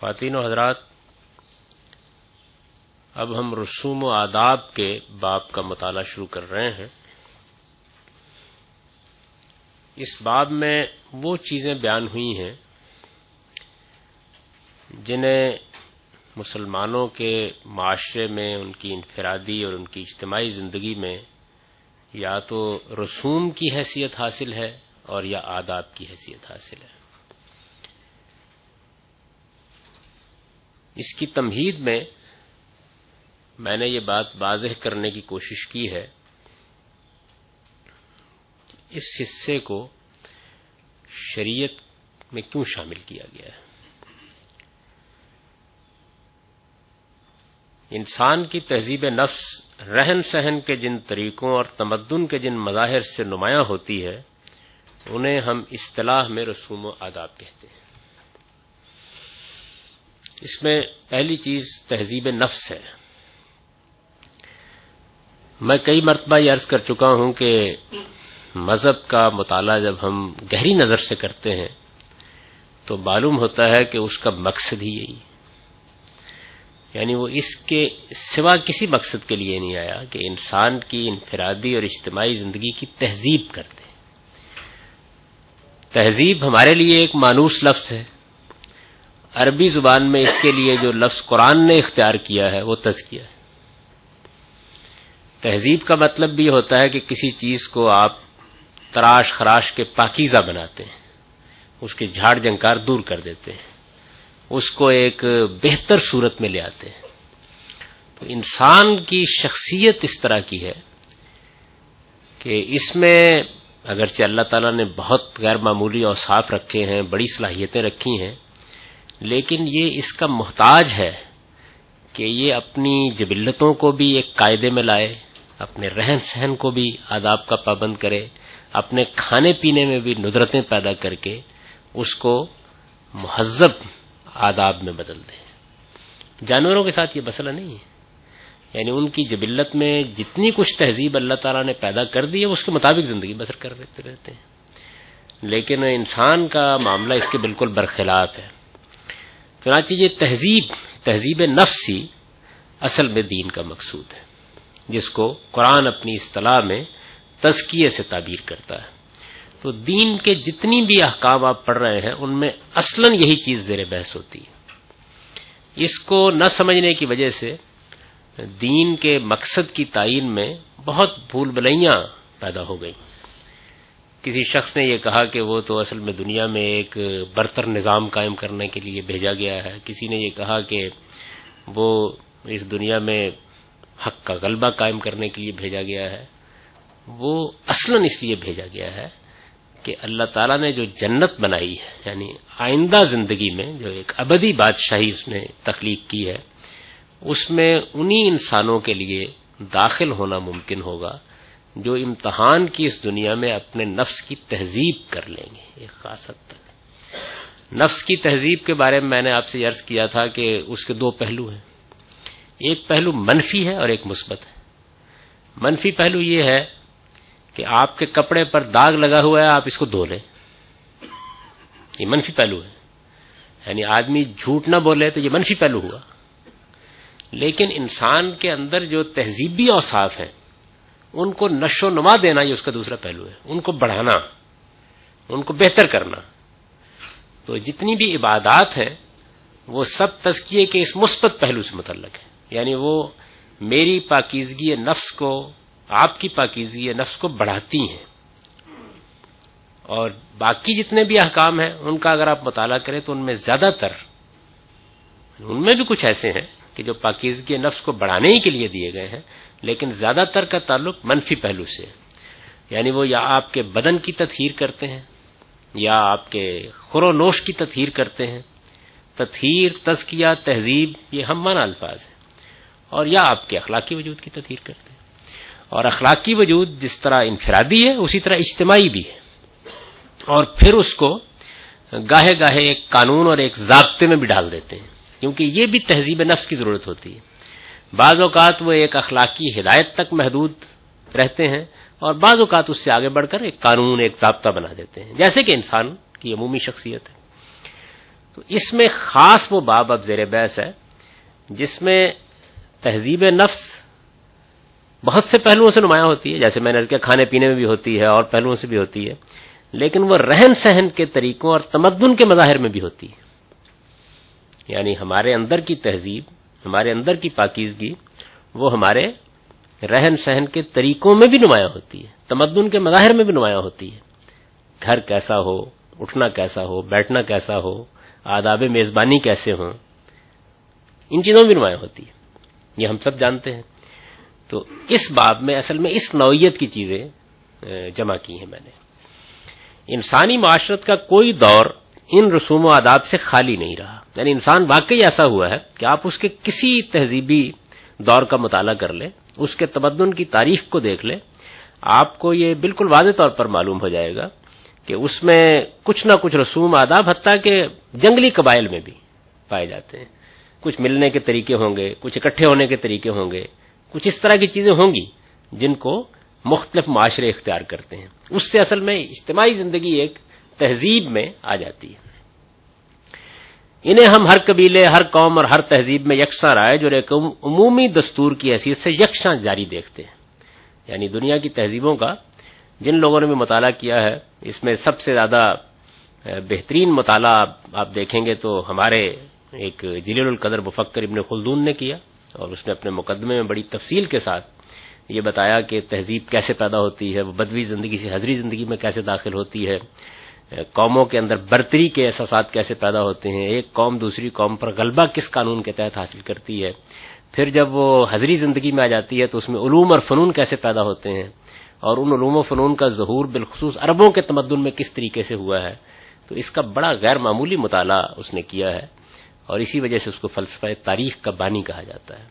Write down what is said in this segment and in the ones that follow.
خواتین و حضرات، اب ہم رسوم و آداب کے باب کا مطالعہ شروع کر رہے ہیں۔ اس باب میں وہ چیزیں بیان ہوئی ہیں جنہیں مسلمانوں کے معاشرے میں، ان کی انفرادی اور ان کی اجتماعی زندگی میں یا تو رسوم کی حیثیت حاصل ہے اور یا آداب کی حیثیت حاصل ہے۔ اس کی تمہید میں نے یہ بات واضح کرنے کی کوشش کی ہے، اس حصے کو شریعت میں کیوں شامل کیا گیا ہے۔ انسان کی تہذیب نفس رہن سہن کے جن طریقوں اور تمدن کے جن مظاہر سے نمایاں ہوتی ہے، انہیں ہم اصطلاح میں رسوم و آداب کہتے ہیں۔ اس میں پہلی چیز تہذیب نفس ہے۔ میں کئی مرتبہ یہ عرض کر چکا ہوں کہ مذہب کا مطالعہ جب ہم گہری نظر سے کرتے ہیں تو معلوم ہوتا ہے کہ اس کا مقصد ہی یہی، یعنی وہ اس کے سوا کسی مقصد کے لیے نہیں آیا کہ انسان کی انفرادی اور اجتماعی زندگی کی تہذیب کرتے۔ تہذیب ہمارے لیے ایک مانوس لفظ ہے۔ عربی زبان میں اس کے لیے جو لفظ قرآن نے اختیار کیا ہے وہ تزکیہ ہے۔ تہذیب کا مطلب بھی ہوتا ہے کہ کسی چیز کو آپ تراش خراش کے پاکیزہ بناتے ہیں، اس کے جھاڑ جھنکار دور کر دیتے ہیں، اس کو ایک بہتر صورت میں لے آتے ہیں۔ تو انسان کی شخصیت اس طرح کی ہے کہ اس میں اگرچہ اللہ تعالیٰ نے بہت غیر معمولی اوصاف رکھے ہیں، بڑی صلاحیتیں رکھی ہیں، لیکن یہ اس کا محتاج ہے کہ یہ اپنی جبلتوں کو بھی ایک قاعدے میں لائے، اپنے رہن سہن کو بھی آداب کا پابند کرے، اپنے کھانے پینے میں بھی ندرتیں پیدا کر کے اس کو مہذب آداب میں بدل دے۔ جانوروں کے ساتھ یہ مسئلہ نہیں ہے، یعنی ان کی جبلت میں جتنی کچھ تہذیب اللہ تعالیٰ نے پیدا کر دی ہے اس کے مطابق زندگی بسر کر رہتے ہیں، لیکن انسان کا معاملہ اس کے بالکل برخلاف ہے۔ چنانچہ یہ تہذیب نفسی اصل میں دین کا مقصود ہے، جس کو قرآن اپنی اصطلاح میں تزکیے سے تعبیر کرتا ہے۔ تو دین کے جتنی بھی احکام آپ پڑھ رہے ہیں ان میں اصلاً یہی چیز زیر بحث ہوتی ہے۔ اس کو نہ سمجھنے کی وجہ سے دین کے مقصد کی تعین میں بہت بھول بھلائیاں پیدا ہو گئیں۔ کسی شخص نے یہ کہا کہ وہ تو اصل میں دنیا میں ایک برتر نظام قائم کرنے کے لیے بھیجا گیا ہے، کسی نے یہ کہا کہ وہ اس دنیا میں حق کا غلبہ قائم کرنے کے لیے بھیجا گیا ہے۔ وہ اصلاً اس لیے بھیجا گیا ہے کہ اللہ تعالیٰ نے جو جنت بنائی ہے، یعنی آئندہ زندگی میں جو ایک ابدی بادشاہی اس نے تخلیق کی ہے، اس میں انہی انسانوں کے لیے داخل ہونا ممکن ہوگا جو امتحان کی اس دنیا میں اپنے نفس کی تہذیب کر لیں گے ایک خاص حد تک۔ نفس کی تہذیب کے بارے میں نے آپ سے عرض کیا تھا کہ اس کے دو پہلو ہیں، ایک پہلو منفی ہے اور ایک مثبت ہے۔ منفی پہلو یہ ہے کہ آپ کے کپڑے پر داغ لگا ہوا ہے، آپ اس کو دھو لیں، یہ منفی پہلو ہے، یعنی آدمی جھوٹ نہ بولے، تو یہ منفی پہلو ہوا۔ لیکن انسان کے اندر جو تہذیبی اوصاف ہیں ان کو نشو و نما دینا یہ اس کا دوسرا پہلو ہے، ان کو بڑھانا، ان کو بہتر کرنا۔ تو جتنی بھی عبادات ہیں وہ سب تزکیے کے اس مثبت پہلو سے متعلق ہے، یعنی وہ میری پاکیزگی نفس کو، آپ کی پاکیزگی نفس کو بڑھاتی ہیں۔ اور باقی جتنے بھی احکام ہیں ان کا اگر آپ مطالعہ کریں تو ان میں زیادہ تر، ان میں بھی کچھ ایسے ہیں کہ جو پاکیزگی نفس کو بڑھانے ہی کے لیے دیے گئے ہیں، لیکن زیادہ تر کا تعلق منفی پہلو سے، یعنی وہ یا آپ کے بدن کی تطہیر کرتے ہیں یا آپ کے خورونوش کی تطہیر کرتے ہیں۔ تطہیر، تزکیہ، تہذیب، یہ ہم معنی الفاظ ہیں، اور یا آپ کے اخلاقی وجود کی تطہیر کرتے ہیں۔ اور اخلاقی وجود جس طرح انفرادی ہے اسی طرح اجتماعی بھی ہے، اور پھر اس کو گاہے گاہے ایک قانون اور ایک ضابطے میں بھی ڈال دیتے ہیں، کیونکہ یہ بھی تہذیب نفس کی ضرورت ہوتی ہے۔ بعض اوقات وہ ایک اخلاقی ہدایت تک محدود رہتے ہیں اور بعض اوقات اس سے آگے بڑھ کر ایک قانون، ایک ضابطہ بنا دیتے ہیں، جیسے کہ انسان کی عمومی شخصیت ہے۔ تو اس میں خاص وہ باب اب زیر بحث ہے جس میں تہذیب نفس بہت سے پہلوؤں سے نمایاں ہوتی ہے، جیسے میں نے کہا کھانے پینے میں بھی ہوتی ہے اور پہلوؤں سے بھی ہوتی ہے، لیکن وہ رہن سہن کے طریقوں اور تمدن کے مظاہر میں بھی ہوتی ہے. یعنی ہمارے اندر کی تہذیب، ہمارے اندر کی پاکیزگی، وہ ہمارے رہن سہن کے طریقوں میں بھی نمایاں ہوتی ہے، تمدن کے مظاہر میں بھی نمایاں ہوتی ہے. گھر کیسا ہو، اٹھنا کیسا ہو، بیٹھنا کیسا ہو، آداب میزبانی کیسے ہوں، ان چیزوں میں بھی نمایاں ہوتی ہے، یہ ہم سب جانتے ہیں. تو اس باب میں اصل میں اس نوعیت کی چیزیں جمع کی ہیں میں نے. انسانی معاشرت کا کوئی دور ان رسوم و آداب سے خالی نہیں رہا. یعنی انسان واقعی ایسا ہوا ہے کہ آپ اس کے کسی تہذیبی دور کا مطالعہ کر لیں، اس کے تمدن کی تاریخ کو دیکھ لیں، آپ کو یہ بالکل واضح طور پر معلوم ہو جائے گا کہ اس میں کچھ نہ کچھ رسوم آداب حتیٰ کہ جنگلی قبائل میں بھی پائے جاتے ہیں. کچھ ملنے کے طریقے ہوں گے، کچھ اکٹھے ہونے کے طریقے ہوں گے، کچھ اس طرح کی چیزیں ہوں گی جن کو مختلف معاشرے اختیار کرتے ہیں. اس سے اصل میں اجتماعی زندگی ایک تہذیب میں آ جاتی ہے. انہیں ہم ہر قبیلے، ہر قوم اور ہر تہذیب میں یکساں رائے جو ایک عمومی دستور کی حیثیت سے یکساں جاری دیکھتے ہیں. یعنی دنیا کی تہذیبوں کا جن لوگوں نے بھی مطالعہ کیا ہے، اس میں سب سے زیادہ بہترین مطالعہ آپ دیکھیں گے تو ہمارے ایک جلیل القدر مفکر ابن خلدون نے کیا، اور اس نے اپنے مقدمے میں بڑی تفصیل کے ساتھ یہ بتایا کہ تہذیب کیسے پیدا ہوتی ہے، وہ بدوی زندگی سے حضری زندگی میں کیسے داخل ہوتی ہے، قوموں کے اندر برتری کے احساسات کیسے پیدا ہوتے ہیں، ایک قوم دوسری قوم پر غلبہ کس قانون کے تحت حاصل کرتی ہے، پھر جب وہ حضری زندگی میں آ جاتی ہے تو اس میں علوم اور فنون کیسے پیدا ہوتے ہیں، اور ان علوم و فنون کا ظہور بالخصوص عربوں کے تمدن میں کس طریقے سے ہوا ہے. تو اس کا بڑا غیر معمولی مطالعہ اس نے کیا ہے، اور اسی وجہ سے اس کو فلسفہ تاریخ کا بانی کہا جاتا ہے.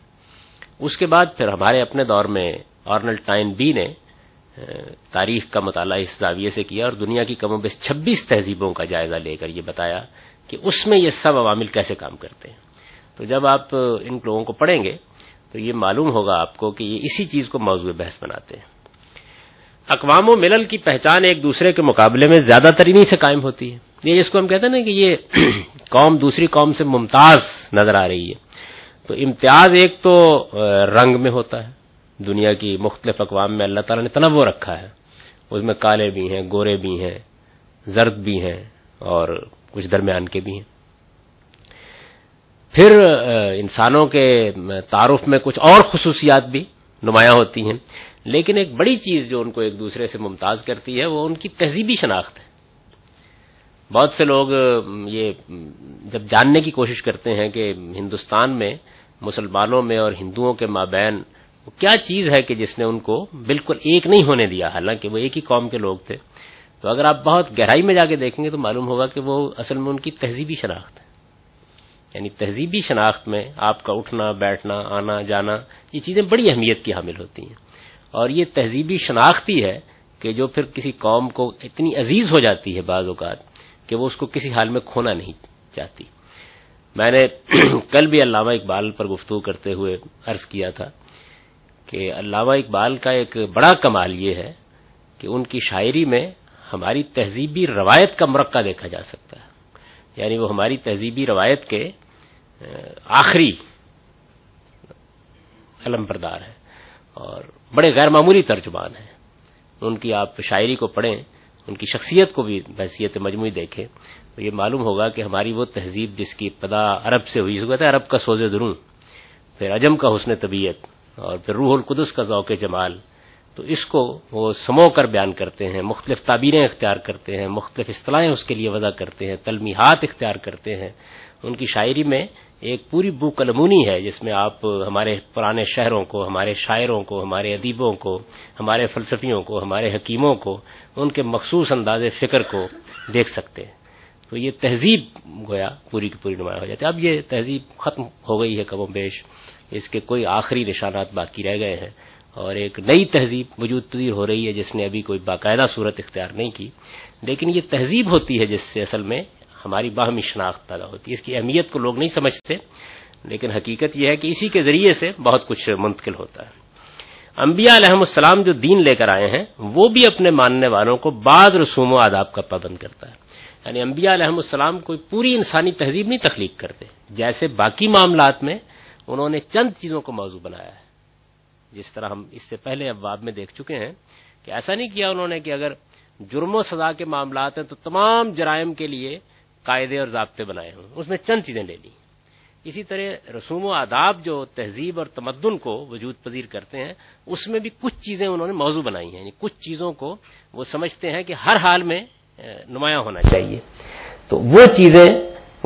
اس کے بعد پھر ہمارے اپنے دور میں آرنلڈ ٹائن بی نے تاریخ کا مطالعہ اس زاویے سے کیا اور دنیا کی کم و بیش 26 تہذیبوں کا جائزہ لے کر یہ بتایا کہ اس میں یہ سب عوامل کیسے کام کرتے ہیں. تو جب آپ ان لوگوں کو پڑھیں گے تو یہ معلوم ہوگا آپ کو کہ یہ اسی چیز کو موضوع بحث بناتے ہیں. اقوام و ملل کی پہچان ایک دوسرے کے مقابلے میں زیادہ تر انہی سے قائم ہوتی ہے. یہ جس کو ہم کہتے ہیں نا کہ یہ قوم دوسری قوم سے ممتاز نظر آ رہی ہے. تو امتیاز ایک تو رنگ میں ہوتا ہے. دنیا کی مختلف اقوام میں اللہ تعالیٰ نے تنوع رکھا ہے، اس میں کالے بھی ہیں، گورے بھی ہیں، زرد بھی ہیں، اور کچھ درمیان کے بھی ہیں. پھر انسانوں کے تعارف میں کچھ اور خصوصیات بھی نمایاں ہوتی ہیں، لیکن ایک بڑی چیز جو ان کو ایک دوسرے سے ممتاز کرتی ہے وہ ان کی تہذیبی شناخت ہے. بہت سے لوگ یہ جب جاننے کی کوشش کرتے ہیں کہ ہندوستان میں مسلمانوں میں اور ہندوؤں کے مابین کیا چیز ہے کہ جس نے ان کو بالکل ایک نہیں ہونے دیا، حالانکہ وہ ایک ہی قوم کے لوگ تھے، تو اگر آپ بہت گہرائی میں جا کے دیکھیں گے تو معلوم ہوگا کہ وہ اصل میں ان کی تہذیبی شناخت ہے. یعنی تہذیبی شناخت میں آپ کا اٹھنا بیٹھنا، آنا جانا، یہ چیزیں بڑی اہمیت کی حامل ہوتی ہیں، اور یہ تہذیبی شناخت ہی ہے کہ جو پھر کسی قوم کو اتنی عزیز ہو جاتی ہے بعض اوقات کہ وہ اس کو کسی حال میں کھونا نہیں چاہتی. میں نے کل بھی علامہ اقبال پر گفتگو کرتے ہوئے عرض کیا تھا کہ علامہ اقبال کا ایک بڑا کمال یہ ہے کہ ان کی شاعری میں ہماری تہذیبی روایت کا مرقع دیکھا جا سکتا ہے. یعنی وہ ہماری تہذیبی روایت کے آخری علم بردار ہیں اور بڑے غیر معمولی ترجمان ہیں. ان کی آپ شاعری کو پڑھیں، ان کی شخصیت کو بھی بحیثیت مجموعی دیکھیں تو یہ معلوم ہوگا کہ ہماری وہ تہذیب جس کی ابتدا عرب سے ہوئی، جسے عرب کا سوز دروں، پھر عجم کا حسن طبیعت، اور پھر روح القدس کا ذوق جمال، تو اس کو وہ سمو کر بیان کرتے ہیں، مختلف تعبیریں اختیار کرتے ہیں، مختلف اصطلاحیں اس کے لیے وضع کرتے ہیں، تلمیحات اختیار کرتے ہیں. ان کی شاعری میں ایک پوری بو قلمونی ہے جس میں آپ ہمارے پرانے شہروں کو، ہمارے شاعروں کو، ہمارے ادیبوں کو، ہمارے فلسفیوں کو، ہمارے حکیموں کو، ان کے مخصوص انداز فکر کو دیکھ سکتے ہیں. تو یہ تہذیب گویا پوری کی پوری نمایاں ہو جاتی ہے. اب یہ تہذیب ختم ہو گئی ہے کم و بیش، اس کے کوئی آخری نشانات باقی رہ گئے ہیں، اور ایک نئی تہذیب وجود پذیر ہو رہی ہے جس نے ابھی کوئی باقاعدہ صورت اختیار نہیں کی، لیکن یہ تہذیب ہوتی ہے جس سے اصل میں ہماری باہمی شناخت پیدا ہوتی ہے. اس کی اہمیت کو لوگ نہیں سمجھتے، لیکن حقیقت یہ ہے کہ اسی کے ذریعے سے بہت کچھ منتقل ہوتا ہے. انبیاء علیہم السلام جو دین لے کر آئے ہیں وہ بھی اپنے ماننے والوں کو بعض رسوم و آداب کا پابند کرتا ہے. یعنی انبیاء علیہ السلام کوئی پوری انسانی تہذیب نہیں تخلیق کرتے, جیسے باقی معاملات میں انہوں نے چند چیزوں کو موضوع بنایا ہے, جس طرح ہم اس سے پہلے ابواب میں دیکھ چکے ہیں کہ ایسا نہیں کیا انہوں نے کہ اگر جرم و سزا کے معاملات ہیں تو تمام جرائم کے لیے قاعدے اور ضابطے بنائے ہوں, اس میں چند چیزیں لے لیں. اسی طرح رسوم و آداب جو تہذیب اور تمدن کو وجود پذیر کرتے ہیں, اس میں بھی کچھ چیزیں انہوں نے موضوع بنائی ہیں, یعنی کچھ چیزوں کو وہ سمجھتے ہیں کہ ہر حال میں نمایاں ہونا چاہیے, تو وہ چیزیں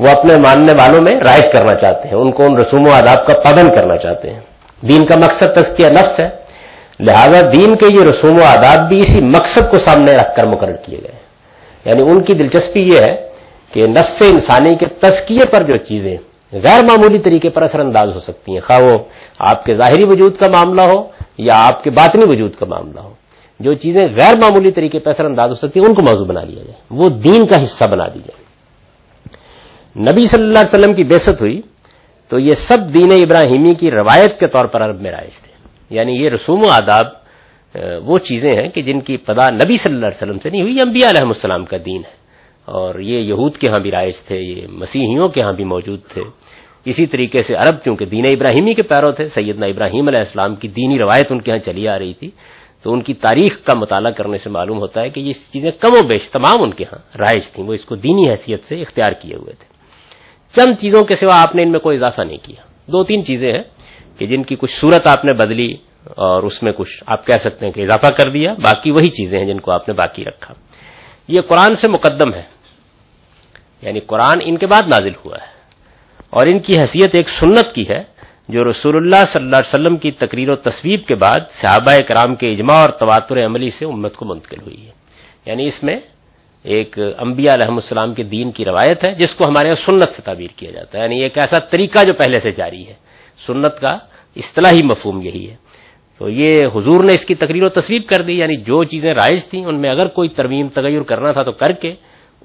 وہ اپنے ماننے والوں میں رائج کرنا چاہتے ہیں, ان کو ان رسوم و آداب کا پابند کرنا چاہتے ہیں. دین کا مقصد تزکیہ نفس ہے, لہذا دین کے یہ رسوم و آداب بھی اسی مقصد کو سامنے رکھ کر مقرر کیے گئے ہیں. یعنی ان کی دلچسپی یہ ہے کہ نفس انسانی کے تزکیے پر جو چیزیں غیر معمولی طریقے پر اثر انداز ہو سکتی ہیں, خواہ وہ آپ کے ظاہری وجود کا معاملہ ہو یا آپ کے باطنی وجود کا معاملہ ہو, جو چیزیں غیر معمولی طریقے پر اثر انداز ہو سکتی ہیں ان کو موضوع بنا لیا جائے, وہ دین کا حصہ بنا دی جائے. نبی صلی اللہ علیہ وسلم کی بعثت ہوئی تو یہ سب دین ابراہیمی کی روایت کے طور پر عرب میں رائج تھے, یعنی یہ رسوم و آداب وہ چیزیں ہیں کہ جن کی ابتدا نبی صلی اللہ علیہ وسلم سے نہیں ہوئی, انبیاء علیہ السلام کا دین ہے, اور یہ یہود کے ہاں بھی رائج تھے, یہ مسیحیوں کے ہاں بھی موجود تھے. اسی طریقے سے عرب کیونکہ دین ابراہیمی کے پیرو تھے, سیدنا ابراہیم علیہ السلام کی دینی روایت ان کے ہاں چلی آ رہی تھی, تو ان کی تاریخ کا مطالعہ کرنے سے معلوم ہوتا ہے کہ یہ چیزیں کم و بیش تمام ان کے ہاں رائج تھیں, وہ اس کو دینی حیثیت سے اختیار کیے ہوئے تھے. چند چیزوں کے سوا آپ نے ان میں کوئی اضافہ نہیں کیا. دو تین چیزیں ہیں کہ جن کی کچھ صورت آپ نے بدلی اور اس میں کچھ آپ کہہ سکتے ہیں کہ اضافہ کر دیا, باقی وہی چیزیں ہیں جن کو آپ نے باقی رکھا. یہ قرآن سے مقدم ہے, یعنی قرآن ان کے بعد نازل ہوا ہے, اور ان کی حیثیت ایک سنت کی ہے جو رسول اللہ صلی اللہ علیہ وسلم کی تقریر و تصویب کے بعد صحابہ کرام کے اجماع اور تواتر عملی سے امت کو منتقل ہوئی ہے. یعنی اس میں ایک انبیاء علیہ السلام کے دین کی روایت ہے جس کو ہمارے یہاں سنت سے تعبیر کیا جاتا ہے, یعنی ایک ایسا طریقہ جو پہلے سے جاری ہے. سنت کا اصطلاحی مفہوم یہی ہے. تو یہ حضور نے اس کی تقریر و تصویب کر دی, یعنی جو چیزیں رائج تھیں ان میں اگر کوئی ترمیم تغیر کرنا تھا تو کر کے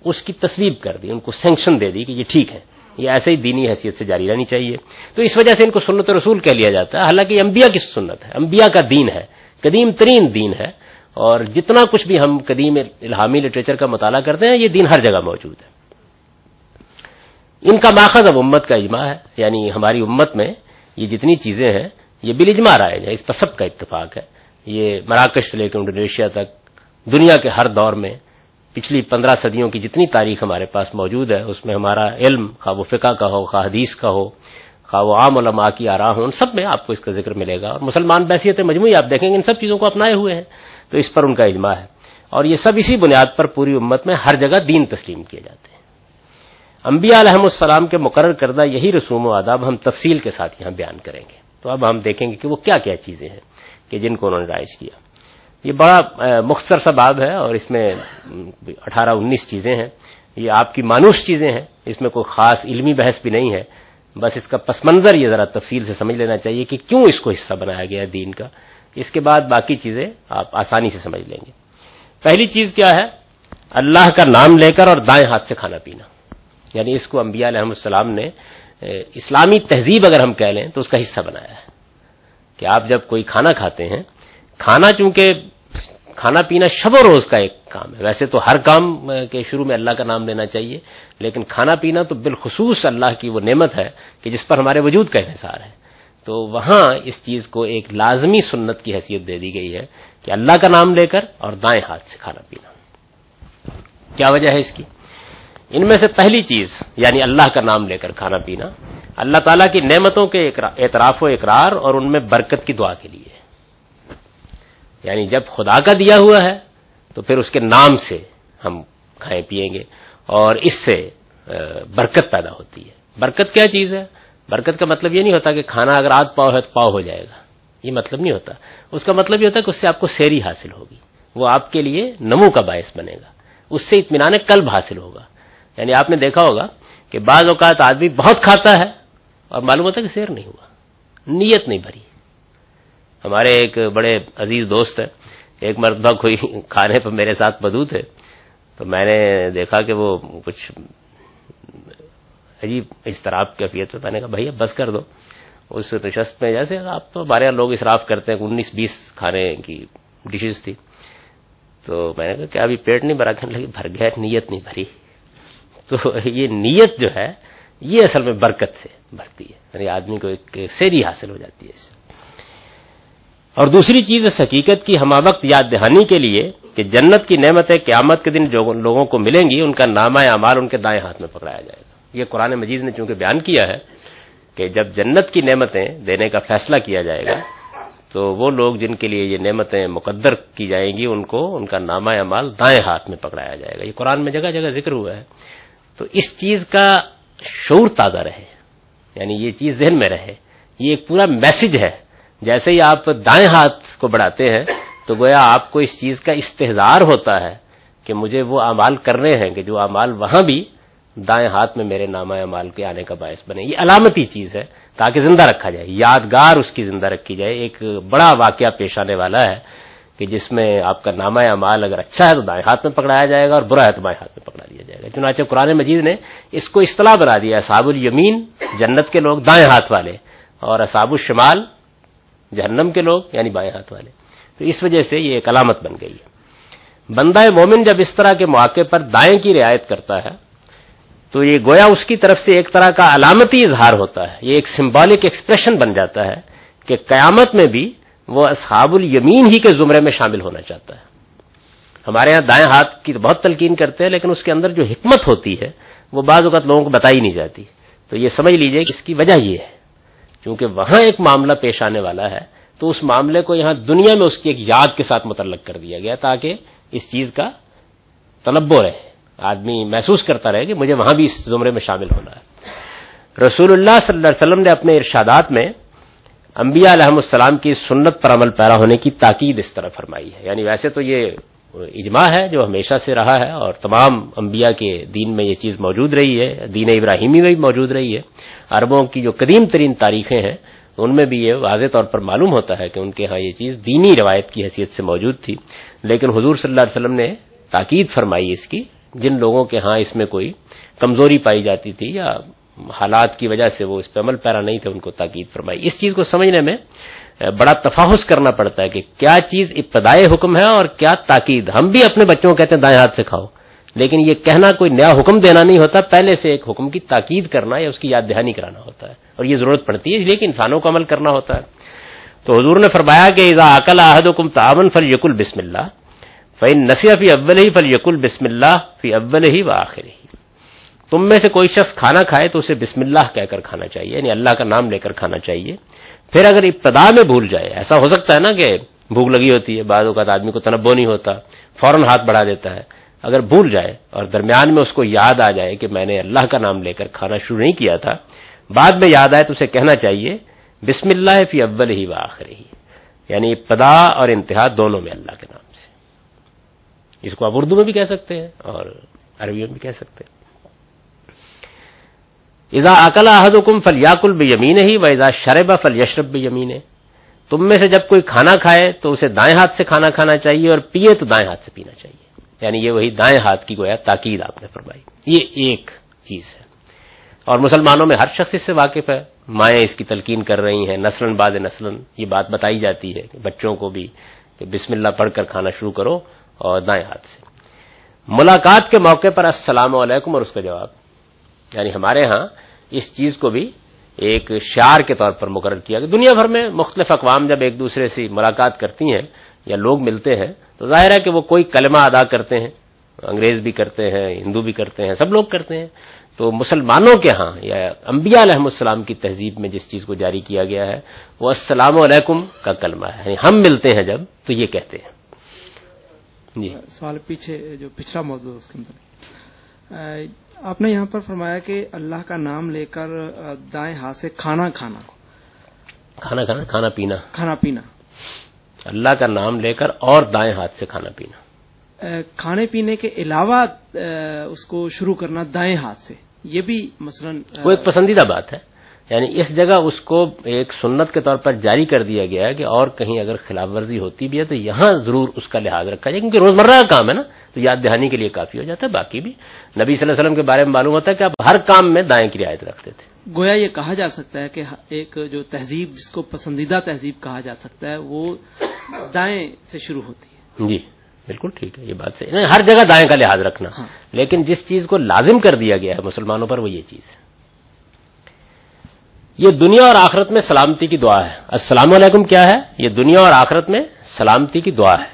اس کی تصویب کر دی, ان کو سینکشن دے دی کہ یہ ٹھیک ہے, یہ ایسے ہی دینی حیثیت سے جاری رہنی چاہیے. تو اس وجہ سے ان کو سنت رسول کہہ لیا جاتا ہے, حالانکہ یہ انبیاء کی سنت ہے, انبیاء کا دین ہے, قدیم ترین دین ہے, اور جتنا کچھ بھی ہم قدیم الہامی لٹریچر کا مطالعہ کرتے ہیں یہ دین ہر جگہ موجود ہے. ان کا ماخذ اب امت کا اجماع ہے, یعنی ہماری امت میں یہ جتنی چیزیں ہیں یہ بل اجماع رائج ہے, اس پر سب کا اتفاق ہے. یہ مراکش سے لے کے انڈونیشیا تک دنیا کے ہر دور میں پچھلی 15 صدیوں کی جتنی تاریخ ہمارے پاس موجود ہے اس میں ہمارا علم, خواہ وہ فقہ کا ہو, خواہ حدیث کا ہو, خواہ وہ عام علماء کی آراء ہو, ان سب میں آپ کو اس کا ذکر ملے گا. اور مسلمان بحثیت مجموعی آپ دیکھیں گے ان سب چیزوں کو اپنائے ہوئے ہیں, تو اس پر ان کا اجماع ہے, اور یہ سب اسی بنیاد پر پوری امت میں ہر جگہ دین تسلیم کیے جاتے ہیں. انبیاء علیہ السلام کے مقرر کردہ یہی رسوم و آداب ہم تفصیل کے ساتھ یہاں بیان کریں گے. تو اب ہم دیکھیں گے کہ وہ کیا کیا چیزیں ہیں کہ جن کو انہوں نے رائج کیا. یہ بڑا مختصر سا باب ہے اور اس میں 18-19 چیزیں ہیں, یہ آپ کی مانوس چیزیں ہیں, اس میں کوئی خاص علمی بحث بھی نہیں ہے, بس اس کا پس منظر یہ ذرا تفصیل سے سمجھ لینا چاہیے کہ کیوں اس کو حصہ بنایا گیا ہے دین کا. اس کے بعد باقی چیزیں آپ آسانی سے سمجھ لیں گے. پہلی چیز کیا ہے؟ اللہ کا نام لے کر اور دائیں ہاتھ سے کھانا پینا, یعنی اس کو انبیاء علیہ السلام نے اسلامی تہذیب اگر ہم کہہ لیں تو اس کا حصہ بنایا ہے کہ آپ جب کوئی کھانا کھاتے ہیں, کھانا چونکہ کھانا پینا شب و روز کا ایک کام ہے, ویسے تو ہر کام کے شروع میں اللہ کا نام لینا چاہیے, لیکن کھانا پینا تو بالخصوص اللہ کی وہ نعمت ہے کہ جس پر ہمارے وجود کا انحصار ہے, تو وہاں اس چیز کو ایک لازمی سنت کی حیثیت دے دی گئی ہے کہ اللہ کا نام لے کر اور دائیں ہاتھ سے کھانا پینا. کیا وجہ ہے اس کی؟ ان میں سے پہلی چیز یعنی اللہ کا نام لے کر کھانا پینا اللہ تعالیٰ کی نعمتوں کے اعتراف و اقرار اور ان میں برکت کی دعا کے لیے, یعنی جب خدا کا دیا ہوا ہے تو پھر اس کے نام سے ہم کھائیں پیئیں گے اور اس سے برکت پیدا ہوتی ہے. برکت کیا چیز ہے؟ برکت کا مطلب یہ نہیں ہوتا کہ کھانا اگر آدھ پاؤ ہے تو پاؤ ہو جائے گا, یہ مطلب نہیں ہوتا. اس کا مطلب یہ ہوتا ہے کہ اس سے آپ کو سیری حاصل ہوگی, وہ آپ کے لیے نمو کا باعث بنے گا, اس سے اطمینان قلب حاصل ہوگا. یعنی آپ نے دیکھا ہوگا کہ بعض اوقات آدمی بہت کھاتا ہے اور معلوم ہوتا ہے کہ سیر نہیں ہوا, نیت نہیں بھری. ہمارے ایک بڑے عزیز دوست ہیں, ایک مرتبہ کوئی کھانے پر میرے ساتھ موجود تھے تو میں نے دیکھا کہ وہ کچھ عجیب اضطراب کی کیفیت میں, نے کہا بھائی اب بس کر دو. اس نشست میں جیسے آپ تو ہمارے یہاں لوگ اسراف کرتے ہیں, 19-20 کھانے کی ڈشز تھی, تو میں نے کہا کہ ابھی پیٹ نہیں بھرا, کھانے لگی بھر گیا, نیت نہیں بھری. تو یہ نیت جو ہے یہ اصل میں برکت سے بھرتی ہے، یعنی آدمی کو ایک سیری حاصل ہو جاتی ہے اس سے۔ اور دوسری چیز اس حقیقت کی ہمہ وقت یاد دہانی کے لیے کہ جنت کی نعمتیں قیامت کے دن جو لوگوں کو ملیں گی ان کا نامہ اعمال ان کے دائیں ہاتھ میں پکڑایا جائے گا۔ یہ قرآن مجید نے چونکہ بیان کیا ہے کہ جب جنت کی نعمتیں دینے کا فیصلہ کیا جائے گا تو وہ لوگ جن کے لیے یہ نعمتیں مقدر کی جائیں گی ان کو ان کا نامہ اعمال دائیں ہاتھ میں پکڑایا جائے گا۔ یہ قرآن میں جگہ جگہ ذکر ہوا ہے، تو اس چیز کا شعور تازہ رہے، یعنی یہ چیز ذہن میں رہے، یہ ایک پورا میسج ہے۔ جیسے ہی آپ دائیں ہاتھ کو بڑھاتے ہیں تو گویا آپ کو اس چیز کا استحضار ہوتا ہے کہ مجھے وہ اعمال کرنے ہیں کہ جو اعمال وہاں بھی دائیں ہاتھ میں میرے نامہ اعمال کے آنے کا باعث بنے۔ یہ علامتی چیز ہے تاکہ زندہ رکھا جائے، یادگار اس کی زندہ رکھی جائے۔ ایک بڑا واقعہ پیش آنے والا ہے کہ جس میں آپ کا نامہ اعمال اگر اچھا ہے تو دائیں ہاتھ میں پکڑایا جائے گا اور برا ہے تو بائیں ہاتھ میں پکڑا دیا جائے گا۔ چنانچہ قرآن مجید نے اس کو اصطلاح بنا دیا، اصحاب الیمین جنت کے لوگ دائیں ہاتھ والے، اور اصحاب الشمال جہنم کے لوگ یعنی بائیں ہاتھ والے۔ تو اس وجہ سے یہ ایک علامت بن گئی ہے۔ بندہ مومن جب اس طرح کے مواقع پر دائیں کی رعایت کرتا ہے تو یہ گویا اس کی طرف سے ایک طرح کا علامتی اظہار ہوتا ہے، یہ ایک سمبولک ایکسپریشن بن جاتا ہے کہ قیامت میں بھی وہ اصحاب الیمین ہی کے زمرے میں شامل ہونا چاہتا ہے۔ ہمارے ہاں دائیں ہاتھ کی تو بہت تلقین کرتے ہیں، لیکن اس کے اندر جو حکمت ہوتی ہے وہ بعض اوقات لوگوں کو بتائی نہیں جاتی۔ تو یہ سمجھ لیجئے کہ اس کی وجہ یہ ہے، کیونکہ وہاں ایک معاملہ پیش آنے والا ہے تو اس معاملے کو یہاں دنیا میں اس کی ایک یاد کے ساتھ متعلق کر دیا گیا تاکہ اس چیز کا تنبہ رہے، آدمی محسوس کرتا رہے کہ مجھے وہاں بھی اس زمرے میں شامل ہونا ہے۔ رسول اللہ صلی اللہ علیہ وسلم نے اپنے ارشادات میں انبیاء علیہ السلام کی سنت پر عمل پیرا ہونے کی تاکید اس طرح فرمائی ہے۔ یعنی ویسے تو یہ اجماع ہے جو ہمیشہ سے رہا ہے اور تمام انبیاء کے دین میں یہ چیز موجود رہی ہے، دین ابراہیمی میں بھی موجود رہی ہے۔ عربوں کی جو قدیم ترین تاریخیں ہیں ان میں بھی یہ واضح طور پر معلوم ہوتا ہے کہ ان کے ہاں یہ چیز دینی روایت کی حیثیت سے موجود تھی، لیکن حضور صلی اللہ علیہ وسلم نے تاکید فرمائی اس کی۔ جن لوگوں کے ہاں اس میں کوئی کمزوری پائی جاتی تھی یا حالات کی وجہ سے وہ اس پہ عمل پیرا نہیں تھے ان کو تاکید فرمائی۔ اس چیز کو سمجھنے میں بڑا تفحص کرنا پڑتا ہے کہ کیا چیز ابتدائے حکم ہے اور کیا تاکید۔ ہم بھی اپنے بچوں کو کہتے ہیں دائیں ہاتھ سے کھاؤ، لیکن یہ کہنا کوئی نیا حکم دینا نہیں ہوتا، پہلے سے ایک حکم کی تاکید کرنا یا اس کی یاد دہانی کرانا ہوتا ہے، اور یہ ضرورت پڑتی ہے، لیکن انسانوں کو عمل کرنا ہوتا ہے۔ تو حضور نے فرمایا کہ اذا اکل احدکم طعاما فلیکل بسم اللہ فإن نسي في أوله فليقل بسم الله في أوله وآخره۔ تم میں سے کوئی شخص کھانا کھائے تو اسے بسم اللہ کہہ کر کھانا چاہیے، یعنی اللہ کا نام لے کر کھانا چاہیے۔ پھر اگر ابتدا میں بھول جائے، ایسا ہو سکتا ہے نا کہ بھوک لگی ہوتی ہے، بعض اوقات آدمی کو تنبہ نہیں ہوتا، فوراً ہاتھ بڑھا دیتا ہے، اگر بھول جائے اور درمیان میں اس کو یاد آ جائے کہ میں نے اللہ کا نام لے کر کھانا شروع نہیں کیا تھا، بعد میں یاد آئے تو اسے کہنا چاہیے بسم اللہ فی أوله وآخره، یعنی ابتدا اور انتہا دونوں میں اللہ کے نام سے۔ اس کو آپ اردو میں بھی کہہ سکتے ہیں اور عربی میں بھی کہہ سکتے ہیں۔ اذا اکل احدکم فلیاکل بیمینہ واذا شرب فلیشرب بیمینہ۔ تم میں سے جب کوئی کھانا کھائے تو اسے دائیں ہاتھ سے کھانا کھانا چاہیے اور پیے تو دائیں ہاتھ سے پینا چاہیے، یعنی یہ وہی دائیں ہاتھ کی گویا تاکید آپ نے فرمائی۔ یہ ایک چیز ہے، اور مسلمانوں میں ہر شخص اس سے واقف ہے، مائیں اس کی تلقین کر رہی ہیں، نسلن بعد نسلن یہ بات بتائی جاتی ہے بچوں کو بھی کہ بسم اللہ پڑھ کر کھانا شروع کرو اور دائیں ہاتھ سے۔ ملاقات کے موقع پر السلام علیکم اور اس کا جواب، یعنی ہمارے ہاں اس چیز کو بھی ایک شعار کے طور پر مقرر کیا کہ دنیا بھر میں مختلف اقوام جب ایک دوسرے سے ملاقات کرتی ہیں یا لوگ ملتے ہیں تو ظاہر ہے کہ وہ کوئی کلمہ ادا کرتے ہیں، انگریز بھی کرتے ہیں، ہندو بھی کرتے ہیں، سب لوگ کرتے ہیں۔ تو مسلمانوں کے ہاں یا انبیاء علیہ السلام کی تہذیب میں جس چیز کو جاری کیا گیا ہے وہ السلام علیکم کا کلمہ ہے، یعنی ہم ملتے ہیں جب تو یہ کہتے ہیں۔ جی سوال پیچھے جو پچھلا موضوع اس کے متعلق آپ نے یہاں پر فرمایا کہ اللہ کا نام لے کر دائیں ہاتھ سے کھانا پینا، اللہ کا نام لے کر اور دائیں ہاتھ سے کھانا پینا، کھانے پینے کے علاوہ اس کو شروع کرنا دائیں ہاتھ سے، یہ بھی مثلاً کوئی ایک پسندیدہ بات ہے، یعنی اس جگہ اس کو ایک سنت کے طور پر جاری کر دیا گیا ہے کہ اور کہیں اگر خلاف ورزی ہوتی بھی ہے تو یہاں ضرور اس کا لحاظ رکھا جائے، کیونکہ روزمرہ کا کام ہے نا، تو یاد دہانی کے لیے کافی ہو جاتا ہے۔ باقی بھی نبی صلی اللہ علیہ وسلم کے بارے میں معلوم ہوتا ہے کہ آپ ہر کام میں دائیں کی رعایت رکھتے تھے۔ گویا یہ کہا جا سکتا ہے کہ ایک جو تہذیب جس کو پسندیدہ تہذیب کہا جا سکتا ہے وہ دائیں سے شروع ہوتی ہے۔ جی بالکل ٹھیک ہے, یہ بات صحیح. ہر جگہ دائیں کا لحاظ رکھنا, لیکن جس چیز کو لازم کر دیا گیا ہے مسلمانوں پر وہ یہ چیز ہے. یہ دنیا اور آخرت میں سلامتی کی دعا ہے. السلام علیکم کیا ہے؟ یہ دنیا اور آخرت میں سلامتی کی دعا ہے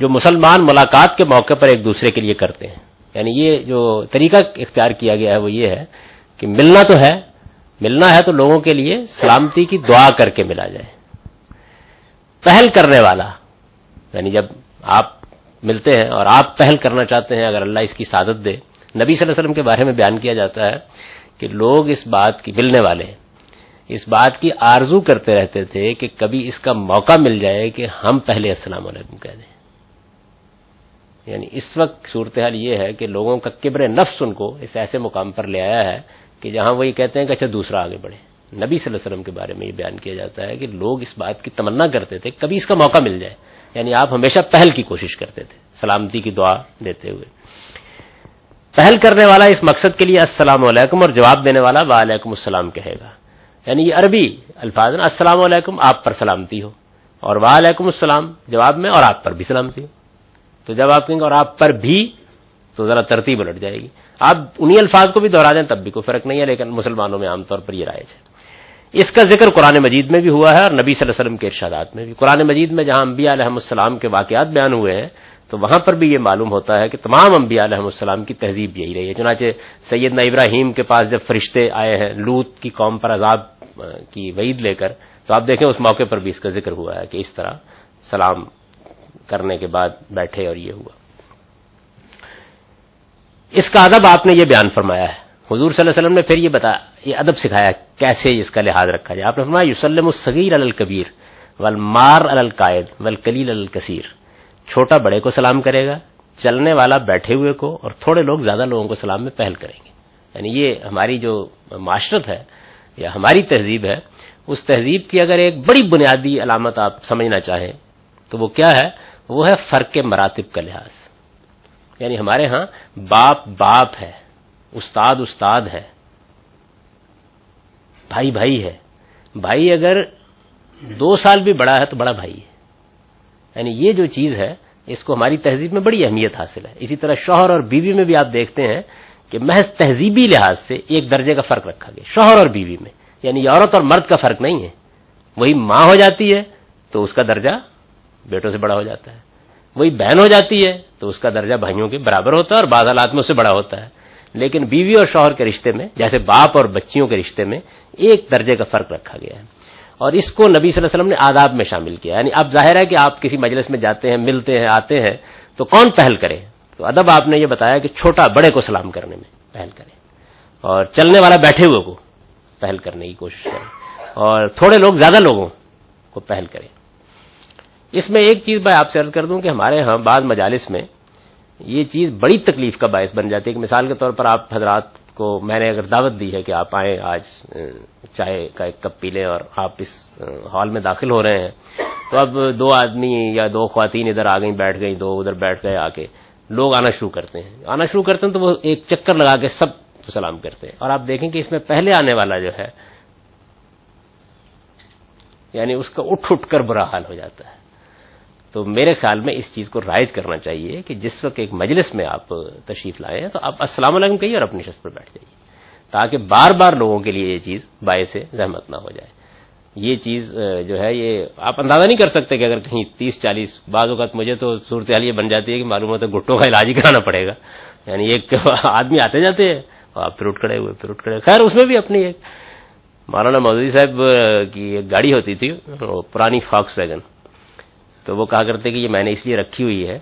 جو مسلمان ملاقات کے موقع پر ایک دوسرے کے لیے کرتے ہیں. یعنی یہ جو طریقہ اختیار کیا گیا ہے وہ یہ ہے کہ ملنا تو ہے, ملنا ہے تو لوگوں کے لیے سلامتی کی دعا کر کے ملا جائے. پہل کرنے والا, یعنی جب آپ ملتے ہیں اور آپ پہل کرنا چاہتے ہیں, اگر اللہ اس کی سعادت دے. نبی صلی اللہ علیہ وسلم کے بارے میں بیان کیا جاتا ہے کہ لوگ اس بات کی, ملنے والے اس بات کی آرزو کرتے رہتے تھے کہ کبھی اس کا موقع مل جائے کہ ہم پہلے السلام علیکم کہہ دیں. یعنی اس وقت صورتحال یہ ہے کہ لوگوں کا کبر نفس ان کو اس ایسے مقام پر لے آیا ہے کہ جہاں وہ یہ کہتے ہیں کہ اچھا دوسرا آگے بڑھے. نبی صلی اللہ علیہ وسلم کے بارے میں یہ بیان کیا جاتا ہے کہ لوگ اس بات کی تمنا کرتے تھے کبھی اس کا موقع مل جائے, یعنی آپ ہمیشہ پہل کی کوشش کرتے تھے سلامتی کی دعا دیتے ہوئے. پہل کرنے والا اس مقصد کے لیے السلام علیکم, اور جواب دینے والا وعلیکم السلام کہے گا. یعنی یہ عربی الفاظ ہیں, السلام علیکم آپ پر سلامتی ہو, اور وعلیکم السلام جواب میں, اور آپ پر بھی سلامتی ہو. تو جب آپ کہیں گے اور آپ پر بھی, تو ذرا ترتیب الٹ جائے گی. آپ انہی الفاظ کو بھی دوہرا دیں تب بھی کوئی فرق نہیں ہے, لیکن مسلمانوں میں عام طور پر یہ رائج ہے. اس کا ذکر قرآن مجید میں بھی ہوا ہے اور نبی صلی اللہ علیہ وسلم کے ارشادات میں بھی. قرآن مجید میں جہاں انبیاء علیہ السلام کے واقعات بیان ہوئے ہیں تو وہاں پر بھی یہ معلوم ہوتا ہے کہ تمام انبیاء علیہ السلام کی تہذیب یہی رہی ہے. چنانچہ سیدنا ابراہیم کے پاس جب فرشتے آئے ہیں لوط کی قوم پر عذاب کی وعید لے کر, تو آپ دیکھیں اس موقع پر بھی اس کا ذکر ہوا ہے کہ اس طرح سلام کرنے کے بعد بیٹھے اور یہ ہوا. اس کا ادب آپ نے یہ بیان فرمایا ہے. حضور صلی اللہ علیہ وسلم نے پھر یہ بتایا, یہ ادب سکھایا کیسے اس کا لحاظ رکھا جائے. آپ نے فرمایا یسلم الصغیر علی الکبیر والمار علی القائد والقلیل علی الکثیر. چھوٹا بڑے کو سلام کرے گا, چلنے والا بیٹھے ہوئے کو, اور تھوڑے لوگ زیادہ لوگوں کو سلام میں پہل کریں گے. یعنی یہ ہماری جو معاشرت ہے یا ہماری تہذیب ہے, اس تہذیب کی اگر ایک بڑی بنیادی علامت آپ سمجھنا چاہیں تو وہ کیا ہے؟ وہ ہے فرق مراتب کا لحاظ. یعنی ہمارے ہاں باپ باپ ہے, استاد استاد ہے, بھائی بھائی ہے. بھائی اگر 2 سال بھی بڑا ہے تو بڑا بھائی ہے. یعنی یہ جو چیز ہے اس کو ہماری تہذیب میں بڑی اہمیت حاصل ہے. اسی طرح شوہر اور بیوی میں بھی آپ دیکھتے ہیں کہ محض تہذیبی لحاظ سے ایک درجے کا فرق رکھا گیا شوہر اور بیوی میں. یعنی عورت اور مرد کا فرق نہیں ہے. وہی ماں ہو جاتی ہے تو اس کا درجہ بیٹوں سے بڑا ہو جاتا ہے, وہی بہن ہو جاتی ہے تو اس کا درجہ بھائیوں کے برابر ہوتا ہے اور بعض حالات میں اس سے بڑا ہوتا ہے. لیکن بیوی اور شوہر کے رشتے میں, جیسے باپ اور بچیوں کے رشتے میں, ایک درجے کا فرق رکھا گیا ہے. اور اس کو نبی صلی اللہ علیہ وسلم نے آداب میں شامل کیا. یعنی اب ظاہر ہے کہ آپ کسی مجلس میں جاتے ہیں, ملتے ہیں, آتے ہیں, تو کون پہل کرے؟ تو ادب آپ نے یہ بتایا کہ چھوٹا بڑے کو سلام کرنے میں پہل کرے, اور چلنے والا بیٹھے ہوئے کو پہل کرنے کی کوشش کرے, اور تھوڑے لوگ زیادہ لوگوں کو پہل کرے. اس میں ایک چیز میں آپ سے عرض کر دوں کہ ہمارے ہاں بعض مجالس میں یہ چیز بڑی تکلیف کا باعث بن جاتی ہے کہ مثال کے طور پر آپ حضرات کو میں نے اگر دعوت دی ہے کہ آپ آئیں, آج چائے کا ایک کپ پی لیں, اور آپ اس ہال میں داخل ہو رہے ہیں, تو اب 2 آدمی یا 2 خواتین ادھر آ گئیں, بیٹھ گئیں, 2 ادھر بیٹھ گئے, آ کے لوگ آنا شروع کرتے ہیں. آنا شروع کرتے ہیں تو وہ ایک چکر لگا کے سب کو سلام کرتے ہیں. اور آپ دیکھیں کہ اس میں پہلے آنے والا جو ہے یعنی اس کا اٹھ اٹھ کر برا حال ہو جاتا ہے. تو میرے خیال میں اس چیز کو رائج کرنا چاہیے کہ جس وقت ایک مجلس میں آپ تشریف لائے ہیں تو آپ السلام علیکم کہیے اور اپنی نشست پر بیٹھ جائیے, تاکہ بار بار لوگوں کے لیے یہ چیز باعث زحمت نہ ہو جائے. یہ چیز جو ہے یہ آپ اندازہ نہیں کر سکتے کہ اگر کہیں 30-40 بعض اوقات مجھے تو صورتحال یہ بن جاتی ہے کہ معلوم ہوتا ہے گھٹوں کا علاج ہی کرانا پڑے گا. یعنی ایک آدمی آتے جاتے ہیں اور آپ پھر اٹھ کھڑے ہوئے. خیر اس میں بھی اپنی ایک مولانا مودودی صاحب کی ایک گاڑی ہوتی تھی, پرانی فاکس ویگن, تو وہ کہا کرتے کہ یہ میں نے اس لیے رکھی ہوئی ہے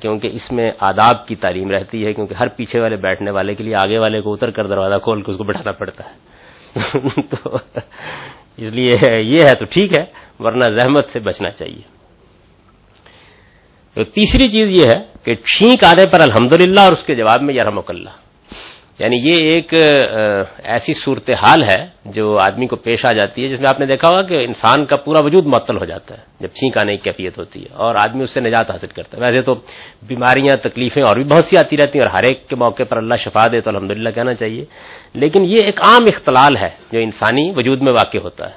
کیونکہ اس میں آداب کی تعلیم رہتی ہے, کیونکہ ہر پیچھے والے بیٹھنے والے کے لیے آگے والے کو اتر کر دروازہ کھول کے اس کو بٹھانا پڑتا ہے. تو اس لیے یہ ہے تو ٹھیک ہے, ورنہ زحمت سے بچنا چاہیے. تو تیسری چیز یہ ہے کہ چھینک آنے پر الحمدللہ اور اس کے جواب میں یرحمک اللہ. یعنی یہ ایک ایسی صورتحال ہے جو آدمی کو پیش آ جاتی ہے جس میں آپ نے دیکھا ہوگا کہ انسان کا پورا وجود معطل ہو جاتا ہے جب چھینک آنے کی کیفیت ہوتی ہے, اور آدمی اس سے نجات حاصل کرتا ہے. ویسے تو بیماریاں, تکلیفیں اور بھی بہت سی آتی رہتی ہیں, اور ہر ایک کے موقع پر اللہ شفا دے تو الحمدللہ کہنا چاہیے. لیکن یہ ایک عام اختلال ہے جو انسانی وجود میں واقع ہوتا ہے.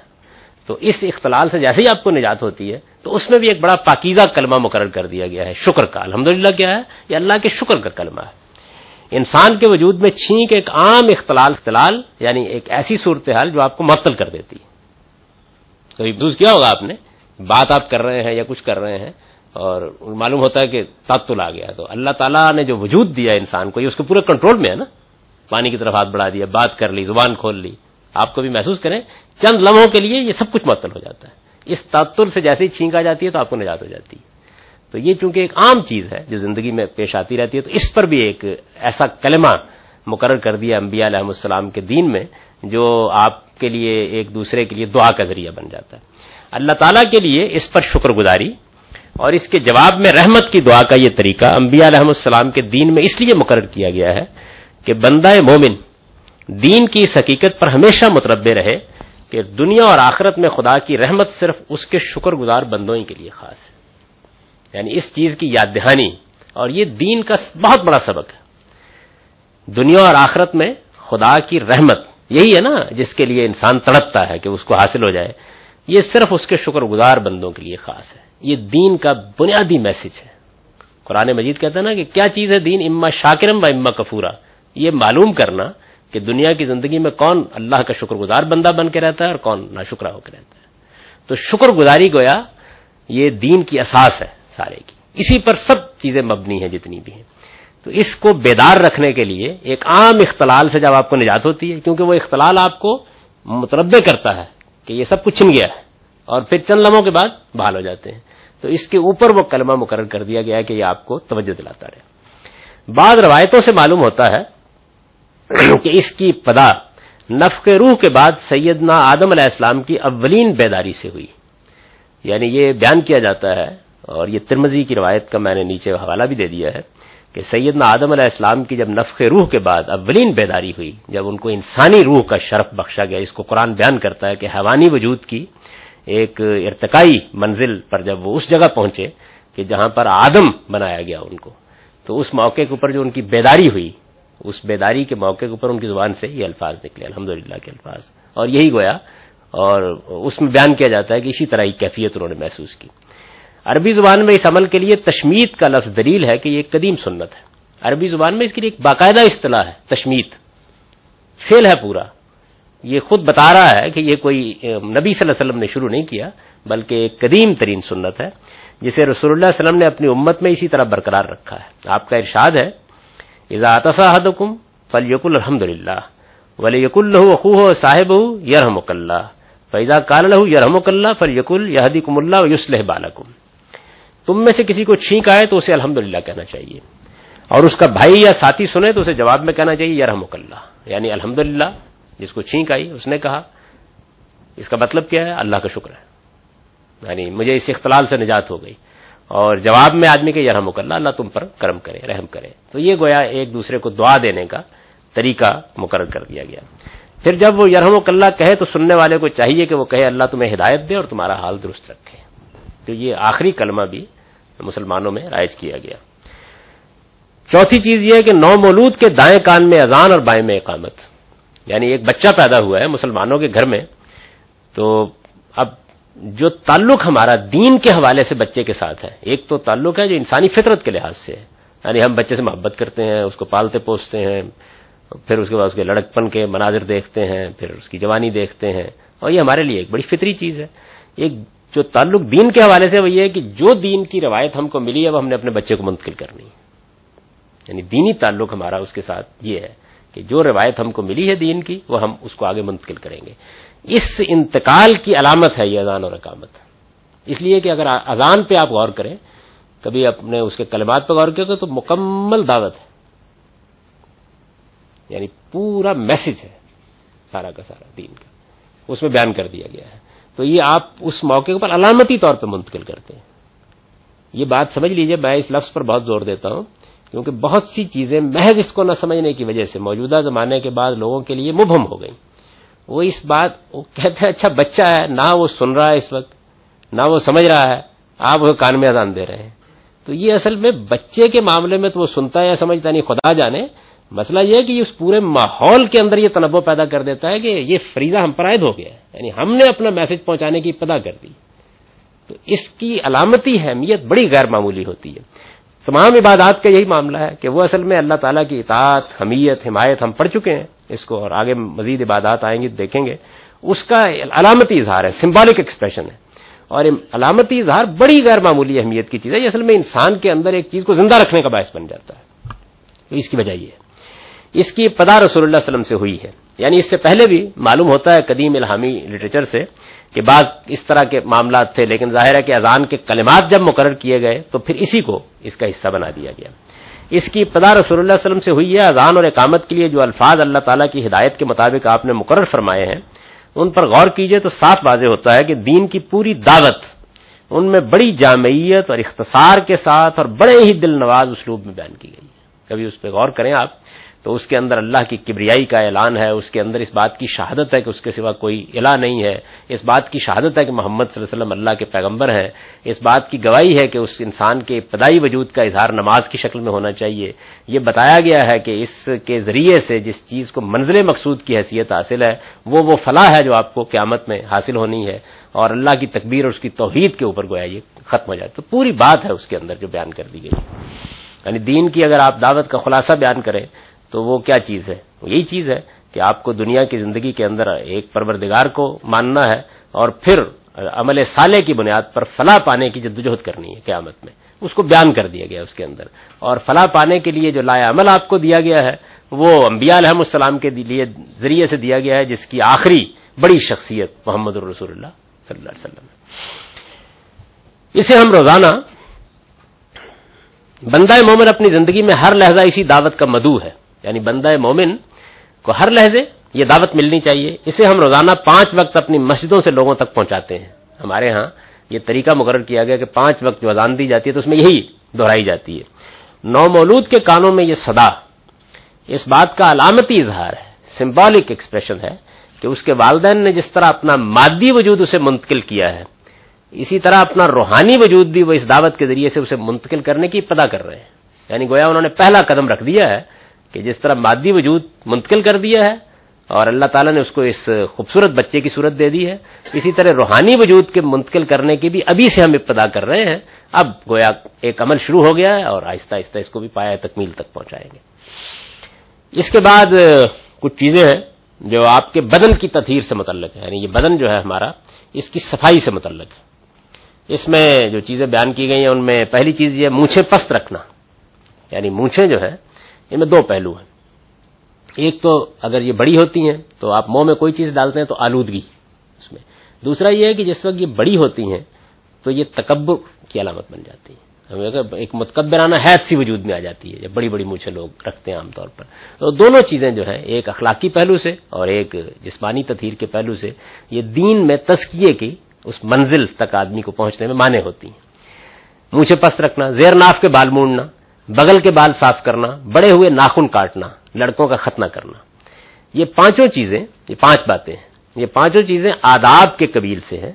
تو اس اختلال سے جیسے ہی آپ کو نجات ہوتی ہے تو اس میں بھی ایک بڑا پاکیزہ کلمہ مقرر کر دیا گیا ہے شکر کا. الحمدللہ کیا ہے؟ یہ اللہ کے شکر کا کلمہ ہے. انسان کے وجود میں چھینک ایک عام اختلال یعنی ایک ایسی صورتحال جو آپ کو معطل کر دیتی ہے. تو ابدوز کیا ہوگا آپ نے بات آپ کر رہے ہیں یا کچھ کر رہے ہیں اور معلوم ہوتا ہے کہ تعطل آ گیا. تو اللہ تعالیٰ نے جو وجود دیا انسان کو یہ اس کے پورے کنٹرول میں ہے نا. پانی کی طرف ہاتھ بڑھا دیا, بات کر لی, زبان کھول لی. آپ کو بھی محسوس کریں چند لمحوں کے لیے یہ سب کچھ معطل ہو جاتا ہے. اس تعطل سے جیسے ہی چھینک آ جاتی ہے تو آپ کو نجات ہو جاتی ہے. تو یہ چونکہ ایک عام چیز ہے جو زندگی میں پیش آتی رہتی ہے, تو اس پر بھی ایک ایسا کلمہ مقرر کر دیا انبیاء علیہ السلام کے دین میں جو آپ کے لیے ایک دوسرے کے لیے دعا کا ذریعہ بن جاتا ہے. اللہ تعالیٰ کے لیے اس پر شکر گزاری اور اس کے جواب میں رحمت کی دعا کا یہ طریقہ انبیاء علیہ السلام کے دین میں اس لیے مقرر کیا گیا ہے کہ بندہ مومن دین کی اس حقیقت پر ہمیشہ متربع رہے کہ دنیا اور آخرت میں خدا کی رحمت صرف اس کے شکر گزار بندوں ہی کے لیے خاص ہے. یعنی اس چیز کی یاد دہانی اور یہ دین کا بہت بڑا سبق ہے. دنیا اور آخرت میں خدا کی رحمت یہی ہے نا جس کے لیے انسان تڑپتا ہے کہ اس کو حاصل ہو جائے. یہ صرف اس کے شکر گزار بندوں کے لیے خاص ہے. یہ دین کا بنیادی میسج ہے. قرآن مجید کہتا ہے نا کہ کیا چیز ہے دین, اما شاکرم و اما کفورا. یہ معلوم کرنا کہ دنیا کی زندگی میں کون اللہ کا شکر گزار بندہ بن کے رہتا ہے اور کون ناشکرا ہو کے رہتا ہے. تو شکر گزاری گویا یہ دین کی اساس ہے سارے کی, اسی پر سب چیزیں مبنی ہیں جتنی بھی ہیں. تو اس کو بیدار رکھنے کے لیے ایک عام اختلال سے جب آپ کو نجات ہوتی ہے, کیونکہ وہ اختلال آپ کو متربع کرتا ہے کہ یہ سب کچھ چھن گیا ہے, اور پھر چند لمحوں کے بعد بحال ہو جاتے ہیں. تو اس کے اوپر وہ کلمہ مقرر کر دیا گیا ہے کہ یہ آپ کو توجہ دلاتا رہے. بعض روایتوں سے معلوم ہوتا ہے کہ اس کی پدا نفخ روح کے بعد سیدنا آدم علیہ السلام کی اولین بیداری سے ہوئی. یعنی یہ بیان کیا جاتا ہے, اور یہ ترمذی کی روایت کا میں نے نیچے حوالہ بھی دے دیا ہے, کہ سیدنا آدم علیہ السلام کی جب نفخ روح کے بعد اولین بیداری ہوئی, جب ان کو انسانی روح کا شرف بخشا گیا. اس کو قرآن بیان کرتا ہے کہ حیوانی وجود کی ایک ارتقائی منزل پر جب وہ اس جگہ پہنچے کہ جہاں پر آدم بنایا گیا ان کو, تو اس موقع کے اوپر جو ان کی بیداری ہوئی, اس بیداری کے موقع کے اوپر ان کی زبان سے یہ الفاظ نکلے, الحمدللہ کے الفاظ. اور یہی گویا اور اس میں بیان کیا جاتا ہے کہ اسی طرح کی کیفیت انہوں نے محسوس کی. عربی زبان میں اس عمل کے لیے تشمید کا لفظ دلیل ہے کہ یہ ایک قدیم سنت ہے. عربی زبان میں اس کے لیے ایک باقاعدہ اصطلاح ہے تشمید, فعل ہے پورا. یہ خود بتا رہا ہے کہ یہ کوئی نبی صلی اللہ علیہ وسلم نے شروع نہیں کیا, بلکہ ایک قدیم ترین سنت ہے جسے رسول اللہ صلی اللہ علیہ وسلم نے اپنی امت میں اسی طرح برقرار رکھا ہے. آپ کا ارشاد ہے اذا اتصاحدکم فلیقل الحمدللہ ولیقل له اخوه صاحبہ یرحمک اللہ فاذا قال له یرحمک اللہ فلیقل یہدیکم اللہ ویصلح بالکم. تم میں سے کسی کو چھینک آئے تو اسے الحمدللہ کہنا چاہیے, اور اس کا بھائی یا ساتھی سنے تو اسے جواب میں کہنا چاہیے یرحمک اللہ, یعنی الحمدللہ. جس کو چھینک آئی اس نے کہا, اس کا مطلب کیا ہے؟ اللہ کا شکر ہے, یعنی مجھے اس اختلال سے نجات ہو گئی. اور جواب میں آدمی کے یرحمک اللہ, اللہ تم پر کرم کرے, رحم کرے. تو یہ گویا ایک دوسرے کو دعا دینے کا طریقہ مقرر کر دیا گیا. پھر جب وہ یرحمک اللہ کہے تو سننے والے کو چاہیے کہ وہ کہے اللہ تمہیں ہدایت دے اور تمہارا حال درست رکھے. تو یہ آخری کلمہ بھی مسلمانوں میں رائج کیا گیا. چوتھی چیز یہ ہے کہ نو مولود کے دائیں کان میں اذان اور بائیں میں اقامت. یعنی ایک بچہ پیدا ہوا ہے مسلمانوں کے گھر میں, تو اب جو تعلق ہمارا دین کے حوالے سے بچے کے ساتھ ہے, ایک تو تعلق ہے جو انسانی فطرت کے لحاظ سے ہے, یعنی ہم بچے سے محبت کرتے ہیں, اس کو پالتے پوستے ہیں, پھر اس کے بعد اس کے لڑکپن کے مناظر دیکھتے ہیں, پھر اس کی جوانی دیکھتے ہیں, اور یہ ہمارے لیے ایک بڑی فطری چیز ہے. ایک جو تعلق دین کے حوالے سے وہ یہ ہے کہ جو دین کی روایت ہم کو ملی اب ہم نے اپنے بچے کو منتقل کرنی ہے. یعنی دینی تعلق ہمارا اس کے ساتھ یہ ہے کہ جو روایت ہم کو ملی ہے دین کی وہ ہم اس کو آگے منتقل کریں گے. اس انتقال کی علامت ہے یہ اذان اور اقامت. اس لیے کہ اگر اذان پہ آپ غور کریں, کبھی اپنے اس کے کلمات پہ غور کریں تو مکمل دعوت ہے, یعنی پورا میسج ہے سارا کا سارا دین کا اس میں بیان کر دیا گیا ہے. تو یہ آپ اس موقع پر علامتی طور پہ منتقل کرتے ہیں. یہ بات سمجھ لیجئے, میں اس لفظ پر بہت زور دیتا ہوں کیونکہ بہت سی چیزیں محض اس کو نہ سمجھنے کی وجہ سے موجودہ زمانے کے بعد لوگوں کے لیے مبہم ہو گئیں. وہ اس بات وہ کہتے ہیں اچھا بچہ ہے, نہ وہ سن رہا ہے اس وقت, نہ وہ سمجھ رہا ہے, آپ وہ کان میں اذان دے رہے ہیں. تو یہ اصل میں بچے کے معاملے میں تو وہ سنتا ہے یا سمجھتا نہیں, خدا جانے. مسئلہ یہ ہے کہ اس پورے ماحول کے اندر یہ تنوع پیدا کر دیتا ہے کہ یہ فریضہ ہم پر عائد ہو گیا ہے, یعنی ہم نے اپنا میسج پہنچانے کی پدا کر دی. تو اس کی علامتی اہمیت بڑی غیر معمولی ہوتی ہے. تمام عبادات کا یہی معاملہ ہے کہ وہ اصل میں اللہ تعالیٰ کی اطاعت، حمیت، حمایت ہم پڑھ چکے ہیں اس کو، اور آگے مزید عبادات آئیں گی دیکھیں گے. اس کا علامتی اظہار ہے، سمبولک ایکسپریشن ہے، اور علامتی اظہار بڑی غیر معمولی اہمیت کی چیز ہے. یہ اصل میں انسان کے اندر ایک چیز کو زندہ رکھنے کا باعث بن جاتا ہے. اس کی وجہ یہ ہے، اس کی ابتدا رسول اللہ صلی اللہ علیہ وسلم سے ہوئی ہے. یعنی اس سے پہلے بھی معلوم ہوتا ہے قدیم الہامی لٹریچر سے کہ بعض اس طرح کے معاملات تھے، لیکن ظاہر ہے کہ اذان کے کلمات جب مقرر کیے گئے تو پھر اسی کو اس کا حصہ بنا دیا گیا. اس کی ابتدا رسول اللہ علیہ وسلم سے ہوئی ہے. اذان اور اقامت کے لیے جو الفاظ اللہ تعالیٰ کی ہدایت کے مطابق آپ نے مقرر فرمائے ہیں ان پر غور کیجئے تو صاف واضح ہوتا ہے کہ دین کی پوری دعوت ان میں بڑی جامعیت اور اختصار کے ساتھ اور بڑے ہی دل نواز اسلوب میں بیان کی گئی ہے. کبھی اس پہ غور کریں آپ تو اس کے اندر اللہ کی کبریائی کا اعلان ہے، اس کے اندر اس بات کی شہادت ہے کہ اس کے سوا کوئی الہ نہیں ہے، اس بات کی شہادت ہے کہ محمد صلی اللہ علیہ وسلم اللہ کے پیغمبر ہیں، اس بات کی گواہی ہے کہ اس انسان کے ابتدائی وجود کا اظہار نماز کی شکل میں ہونا چاہیے. یہ بتایا گیا ہے کہ اس کے ذریعے سے جس چیز کو منزل مقصود کی حیثیت حاصل ہے وہ فلاح ہے جو آپ کو قیامت میں حاصل ہونی ہے، اور اللہ کی تکبیر اور اس کی توحید کے اوپر گویا یہ ختم ہو جائے. تو پوری بات ہے اس کے اندر جو بیان کر دی گئی ہے. یعنی دین کی اگر آپ دعوت کا خلاصہ بیان کریں تو وہ کیا چیز ہے؟ یہی چیز ہے کہ آپ کو دنیا کی زندگی کے اندر ایک پروردگار کو ماننا ہے اور پھر عمل صالح کی بنیاد پر فلاح پانے کی جدوجہد کرنی ہے قیامت میں. اس کو بیان کر دیا گیا اس کے اندر، اور فلاح پانے کے لیے جو لائے عمل آپ کو دیا گیا ہے وہ انبیاء علیہ السلام کے لیے ذریعے سے دیا گیا ہے، جس کی آخری بڑی شخصیت محمد الرسول اللہ صلی اللہ علیہ وسلم ہے. اسے ہم روزانہ بندہ مومن اپنی زندگی میں ہر لحظہ اسی دعوت کا مدعو ہے. یعنی بندہ مومن کو ہر لحظے یہ دعوت ملنی چاہیے. اسے ہم روزانہ 5 وقت اپنی مسجدوں سے لوگوں تک پہنچاتے ہیں. ہمارے ہاں یہ طریقہ مقرر کیا گیا کہ 5 وقت جو اذان دی جاتی ہے تو اس میں یہی دہرائی جاتی ہے. نومولود کے کانوں میں یہ صدا اس بات کا علامتی اظہار ہے، سمبولک ایکسپریشن ہے کہ اس کے والدین نے جس طرح اپنا مادی وجود اسے منتقل کیا ہے، اسی طرح اپنا روحانی وجود بھی وہ اس دعوت کے ذریعے سے اسے منتقل کرنے کی ابتدا کر رہے ہیں. یعنی گویا انہوں نے پہلا قدم رکھ دیا ہے کہ جس طرح مادی وجود منتقل کر دیا ہے اور اللہ تعالیٰ نے اس کو اس خوبصورت بچے کی صورت دے دی ہے، اسی طرح روحانی وجود کے منتقل کرنے کی بھی ابھی سے ہم ابتدا کر رہے ہیں. اب گویا ایک عمل شروع ہو گیا ہے اور آہستہ آہستہ اس کو بھی پایا تکمیل تک پہنچائیں گے. اس کے بعد کچھ چیزیں ہیں جو آپ کے بدن کی تطہیر سے متعلق ہے. یعنی یہ بدن جو ہے ہمارا، اس کی صفائی سے متعلق ہے. اس میں جو چیزیں بیان کی گئی ہیں ان میں پہلی چیز یہ مونچھیں پست رکھنا. یعنی مونچھیں جو ہیں ان میں 2 پہلو ہیں. ایک تو اگر یہ بڑی ہوتی ہیں تو آپ منہ میں کوئی چیز ڈالتے ہیں تو آلودگی اس میں. دوسرا یہ ہے کہ جس وقت یہ بڑی ہوتی ہیں تو یہ تکبر کی علامت بن جاتی ہے. ہمیں ایک متکبرانہ حیث سی وجود میں آ جاتی ہے جب بڑی بڑی مونچھیں لوگ رکھتے ہیں عام طور پر. تو دونوں چیزیں جو ہیں، ایک اخلاقی پہلو سے اور ایک جسمانی تطہیر کے پہلو سے، یہ دین میں تزکیے کی اس منزل تک آدمی کو پہنچنے میں مانے ہوتی ہیں. مونچھیں پست رکھنا، زیر ناف کے بال موڑنا، بغل کے بال صاف کرنا، بڑے ہوئے ناخن کاٹنا، لڑکوں کا ختنہ کرنا، یہ پانچوں چیزیں آداب کے قبیل سے ہیں.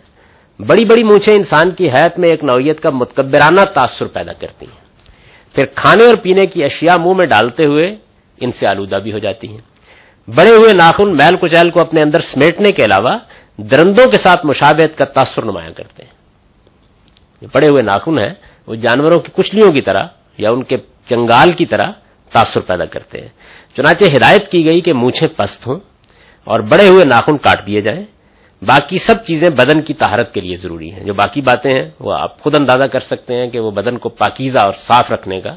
بڑی بڑی مونچھیں انسان کی حیات میں ایک نوعیت کا متکبرانہ تاثر پیدا کرتی ہیں. پھر کھانے اور پینے کی اشیاء منہ میں ڈالتے ہوئے ان سے آلودہ بھی ہو جاتی ہیں. بڑے ہوئے ناخن میل کچیل کو اپنے اندر سمیٹنے کے علاوہ درندوں کے ساتھ مشابہت کا تاثر نمایاں کرتے ہیں. جو بڑے ہوئے ناخن ہیں وہ جانوروں کی کچلیوں کی طرح یا ان کے چنگال کی طرح تاثر پیدا کرتے ہیں. چنانچہ ہدایت کی گئی کہ مونچھیں پست ہوں اور بڑے ہوئے ناخن کاٹ دیے جائیں. باقی سب چیزیں بدن کی طہارت کے لیے ضروری ہیں. جو باقی باتیں ہیں وہ آپ خود اندازہ کر سکتے ہیں کہ وہ بدن کو پاکیزہ اور صاف رکھنے کا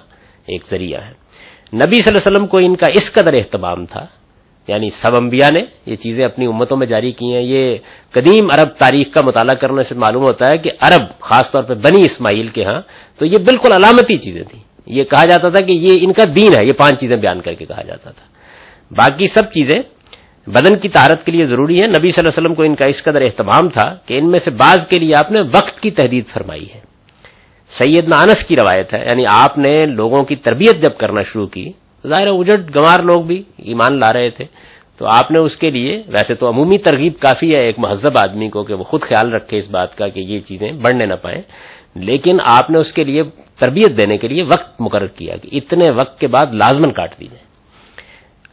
ایک ذریعہ ہے. نبی صلی اللہ علیہ وسلم کو ان کا اس قدر اہتمام تھا. یعنی سب انبیاء نے یہ چیزیں اپنی امتوں میں جاری کی ہیں. یہ قدیم عرب تاریخ کا مطالعہ کرنے سے معلوم ہوتا ہے کہ عرب خاص طور پہ بنی اسماعیل کے ہاں تو یہ بالکل علامتی چیزیں تھیں. یہ کہا جاتا تھا کہ یہ ان کا دین ہے. یہ 5 چیزیں بیان کر کے کہا جاتا تھا. باقی سب چیزیں بدن کی طہارت کے لیے ضروری ہیں. نبی صلی اللہ علیہ وسلم کو ان کا اس قدر اہتمام تھا کہ ان میں سے بعض کے لیے آپ نے وقت کی تحدید فرمائی ہے. سیدنا انس کی روایت ہے. یعنی آپ نے لوگوں کی تربیت جب کرنا شروع کی، ظاہر اجٹ گنوار لوگ بھی ایمان لا رہے تھے، تو آپ نے اس کے لیے ویسے تو عمومی ترغیب کافی ہے ایک مہذب آدمی کو کہ وہ خود خیال رکھے اس بات کا کہ یہ چیزیں بڑھنے نہ پائیں، لیکن آپ نے اس کے لیے تربیت دینے کے لیے وقت مقرر کیا کہ اتنے وقت کے بعد لازمن کاٹ دی جائے.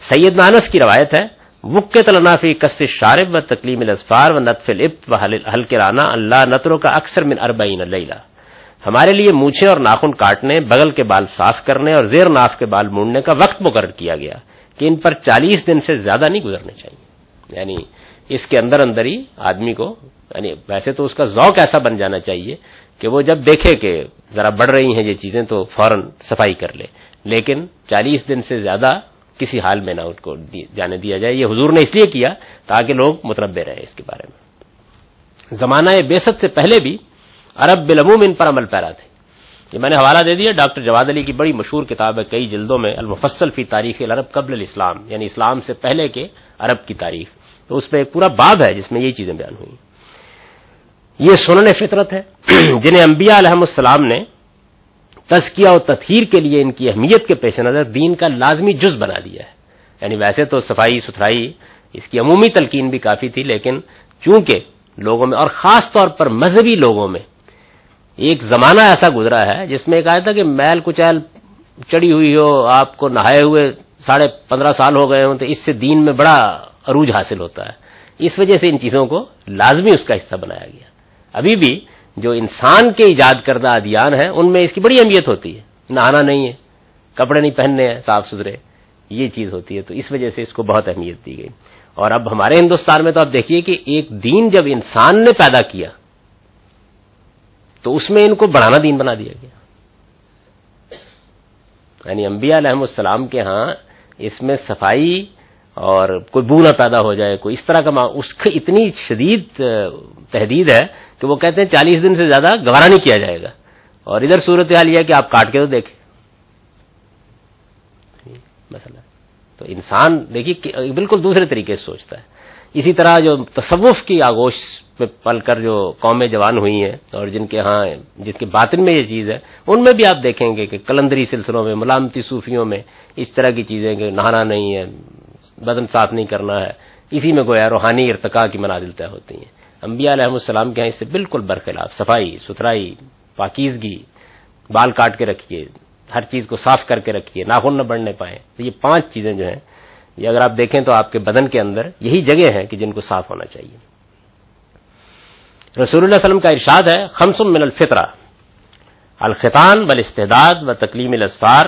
سیدنا انس کی روایت ہے، وقت النافی کس شارب و تکلیم الاسفار و نطف الابط و حلق رانا اللہ نتروں کا اکثر من 40 لیلہ. ہمارے لیے مونچھیں اور ناخن کاٹنے، بغل کے بال صاف کرنے اور زیر ناف کے بال مونڈنے کا وقت مقرر کیا گیا کہ ان پر 40 دن سے زیادہ نہیں گزرنے چاہیے. یعنی اس کے اندر اندر ہی آدمی کو، یعنی ویسے تو اس کا ذوق ایسا بن جانا چاہیے کہ وہ جب دیکھے کہ ذرا بڑھ رہی ہیں یہ چیزیں تو فوراً صفائی کر لے، لیکن 40 دن سے زیادہ کسی حال میں نہ ان کو جانے دیا جائے. یہ حضور نے اس لیے کیا تاکہ لوگ متنبہ رہے اس کے بارے میں. زمانہ بعثت سے پہلے بھی عرب بالعموم ان پر عمل پیرا تھے. یہ میں نے حوالہ دے دیا، ڈاکٹر جواد علی کی بڑی مشہور کتاب ہے، کئی جلدوں میں، المفصل فی تاریخ العرب قبل الاسلام، یعنی اسلام سے پہلے کے عرب کی تاریخ. تو اس پہ ایک پورا باب ہے جس میں یہ چیزیں بیان ہوئی. یہ سنن فطرت ہے جنہیں انبیاء علیہم السلام نے تزکیہ و تطہیر کے لیے ان کی اہمیت کے پیش نظر دین کا لازمی جز بنا دیا ہے. یعنی ویسے تو صفائی ستھرائی اس کی عمومی تلقین بھی کافی تھی، لیکن چونکہ لوگوں میں اور خاص طور پر مذہبی لوگوں میں ایک زمانہ ایسا گزرا ہے جس میں کہا تھا کہ میل کچیل چڑی ہوئی ہو، آپ کو نہائے ہوئے 15.5 سال ہو گئے ہوں تو اس سے دین میں بڑا عروج حاصل ہوتا ہے. اس وجہ سے ان چیزوں کو لازمی اس کا حصہ بنایا گیا. ابھی بھی جو انسان کے ایجاد کردہ ادیان ہیں ان میں اس کی بڑی اہمیت ہوتی ہے. نہانا نہیں ہے، کپڑے نہیں پہننے ہیں صاف ستھرے، یہ چیز ہوتی ہے. تو اس وجہ سے اس کو بہت اہمیت دی گئی. اور اب ہمارے ہندوستان میں تو آپ دیکھیے کہ ایک دین جب انسان نے پیدا کیا تو اس میں ان کو بڑھانا دین بنا دیا گیا. یعنی انبیاء علیہم السلام کے ہاں اس میں صفائی اور کوئی بو نہ پیدا ہو جائے، کوئی اس طرح کا اس کی اتنی شدید تحدید ہے کہ وہ کہتے ہیں 40 دن سے زیادہ گوارا نہیں کیا جائے گا. اور ادھر صورتحال یہ ہے کہ آپ کاٹ کے تو دیکھیں مثلا، تو انسان دیکھیے بالکل دوسرے طریقے سے سوچتا ہے. اسی طرح جو تصوف کی آغوش میں پل کر جو قومیں جوان ہوئی ہیں اور جن کے ہاں جس کے باطن میں یہ چیز ہے، ان میں بھی آپ دیکھیں گے کہ قلندری سلسلوں میں، ملامتی صوفیوں میں اس طرح کی چیزیں کہ نہانا نہیں ہے، بدن صاف نہیں کرنا ہے، اسی میں گویا روحانی ارتقاء کی منازل طے ہوتی ہیں. انبیاء علیہ السلام کے ہاں اس سے بالکل برخلاف صفائی ستھرائی، پاکیزگی، بال کاٹ کے رکھیے، ہر چیز کو صاف کر کے رکھیے، ناخن نہ بڑھنے پائیں. تو یہ 5 چیزیں جو ہیں، یہ اگر آپ دیکھیں تو آپ کے بدن کے اندر یہی جگہ ہیں کہ جن کو صاف ہونا چاہیے. رسول اللہ علیہ وسلم کا ارشاد ہے، 5 من الفطرہ، الختان والاستعداد و تکلیم الاسفار،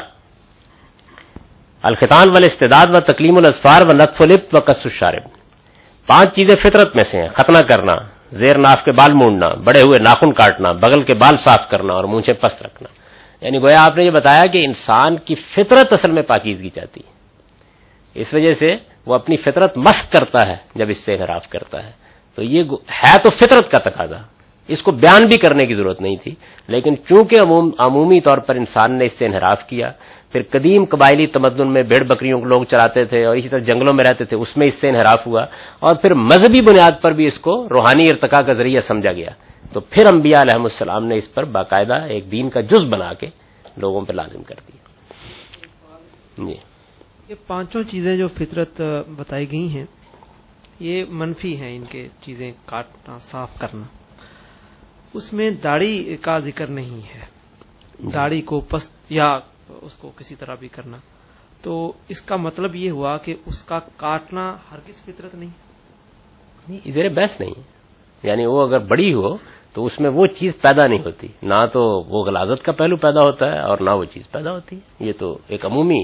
الختان والاستعداد و تکلیم الاسفار و نطف الابط و قص الشارب. 5 چیزیں فطرت میں سے ہیں، ختنہ کرنا، زیر ناف کے بال مونڈنا، بڑے ہوئے ناخن کاٹنا، بغل کے بال صاف کرنا اور مونچھیں پست رکھنا. یعنی گویا آپ نے یہ بتایا کہ انسان کی فطرت اصل میں پاکیزگی چاہتی ہے، اس وجہ سے وہ اپنی فطرت مسخ کرتا ہے جب اس سے انحراف کرتا ہے. تو یہ ہے تو فطرت کا تقاضا، اس کو بیان بھی کرنے کی ضرورت نہیں تھی، لیکن چونکہ عمومی طور پر انسان نے اس سے انحراف کیا. پھر قدیم قبائلی تمدن میں بھیڑ بکریوں کو لوگ چراتے تھے اور اسی طرح جنگلوں میں رہتے تھے، اس میں اس سے انحراف ہوا. اور پھر مذہبی بنیاد پر بھی اس کو روحانی ارتقاء کا ذریعہ سمجھا گیا. تو پھر انبیاء علیہم السلام نے اس پر باقاعدہ ایک دین کا جز بنا کے لوگوں پہ لازم کر دیا. جی، یہ 5 چیزیں جو فطرت بتائی گئی ہیں یہ منفی ہیں، ان کے چیزیں کاٹنا، صاف کرنا. اس میں داڑھی کا ذکر نہیں ہے، داڑھی کو پست یا اس کو کسی طرح بھی کرنا. تو اس کا مطلب یہ ہوا کہ اس کا کاٹنا ہرگز فطرت نہیں، زیر بحث نہیں. یعنی وہ اگر بڑی ہو تو اس میں وہ چیز پیدا نہیں ہوتی، نہ تو وہ غلاظت کا پہلو پیدا ہوتا ہے اور نہ وہ چیز پیدا ہوتی. یہ تو ایک عمومی،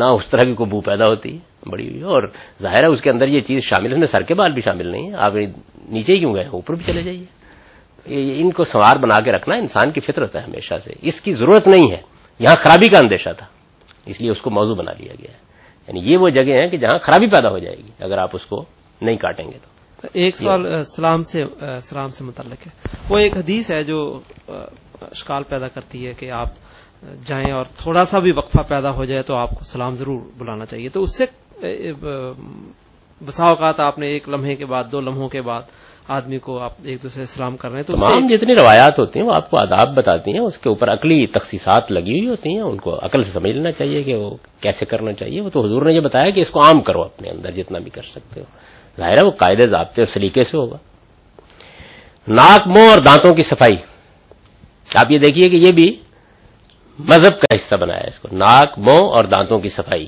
نہ اس طرح کی کوئی بو پیدا ہوتی بڑی ہوئی، اور ظاہر ہے اس کے اندر یہ چیز شامل ہے. میں سر کے بال بھی شامل نہیں ہے، آپ نیچے کیوں گئے، اوپر بھی چلے جائیے. ان کو سنوار بنا کے رکھنا انسان کی فطرت ہے ہمیشہ سے، اس کی ضرورت نہیں ہے. یہاں خرابی کا اندیشہ تھا اس لیے اس کو موضوع بنا لیا گیا ہے. یعنی یہ وہ جگہ ہیں کہ جہاں خرابی پیدا ہو جائے گی اگر آپ اس کو نہیں کاٹیں گے. تو ایک سوال اسلام سے متعلق ہے. وہ ایک حدیث ہے جو اشکال پیدا کرتی ہے کہ آپ جائیں اور تھوڑا سا بھی وقفہ پیدا ہو جائے تو آپ کو سلام ضرور بلانا چاہیے. تو اس سے بسا اوقات آپ نے 1 لمحے کے بعد، 2 لمحوں کے بعد آدمی کو آپ ایک دوسرے سلام کر رہے ہیں. تو تمام جتنی روایات ہوتی ہیں وہ آپ کو آداب بتاتی ہیں، اس کے اوپر عقلی تخصیصات لگی ہوئی ہوتی ہیں. ان کو عقل سے سمجھ لینا چاہیے کہ وہ کیسے کرنا چاہیے. وہ تو حضور نے یہ بتایا کہ اس کو عام کرو اپنے اندر جتنا بھی کر سکتے ہو. ظاہر ہے وہ قاعدے ضابطے اور سلیقے سے ہوگا. ناک، منہ اور دانتوں کی صفائی، آپ یہ دیکھیے کہ یہ بھی مذہب کا حصہ بنایا اس کو، ناک، منہ اور دانتوں کی صفائی.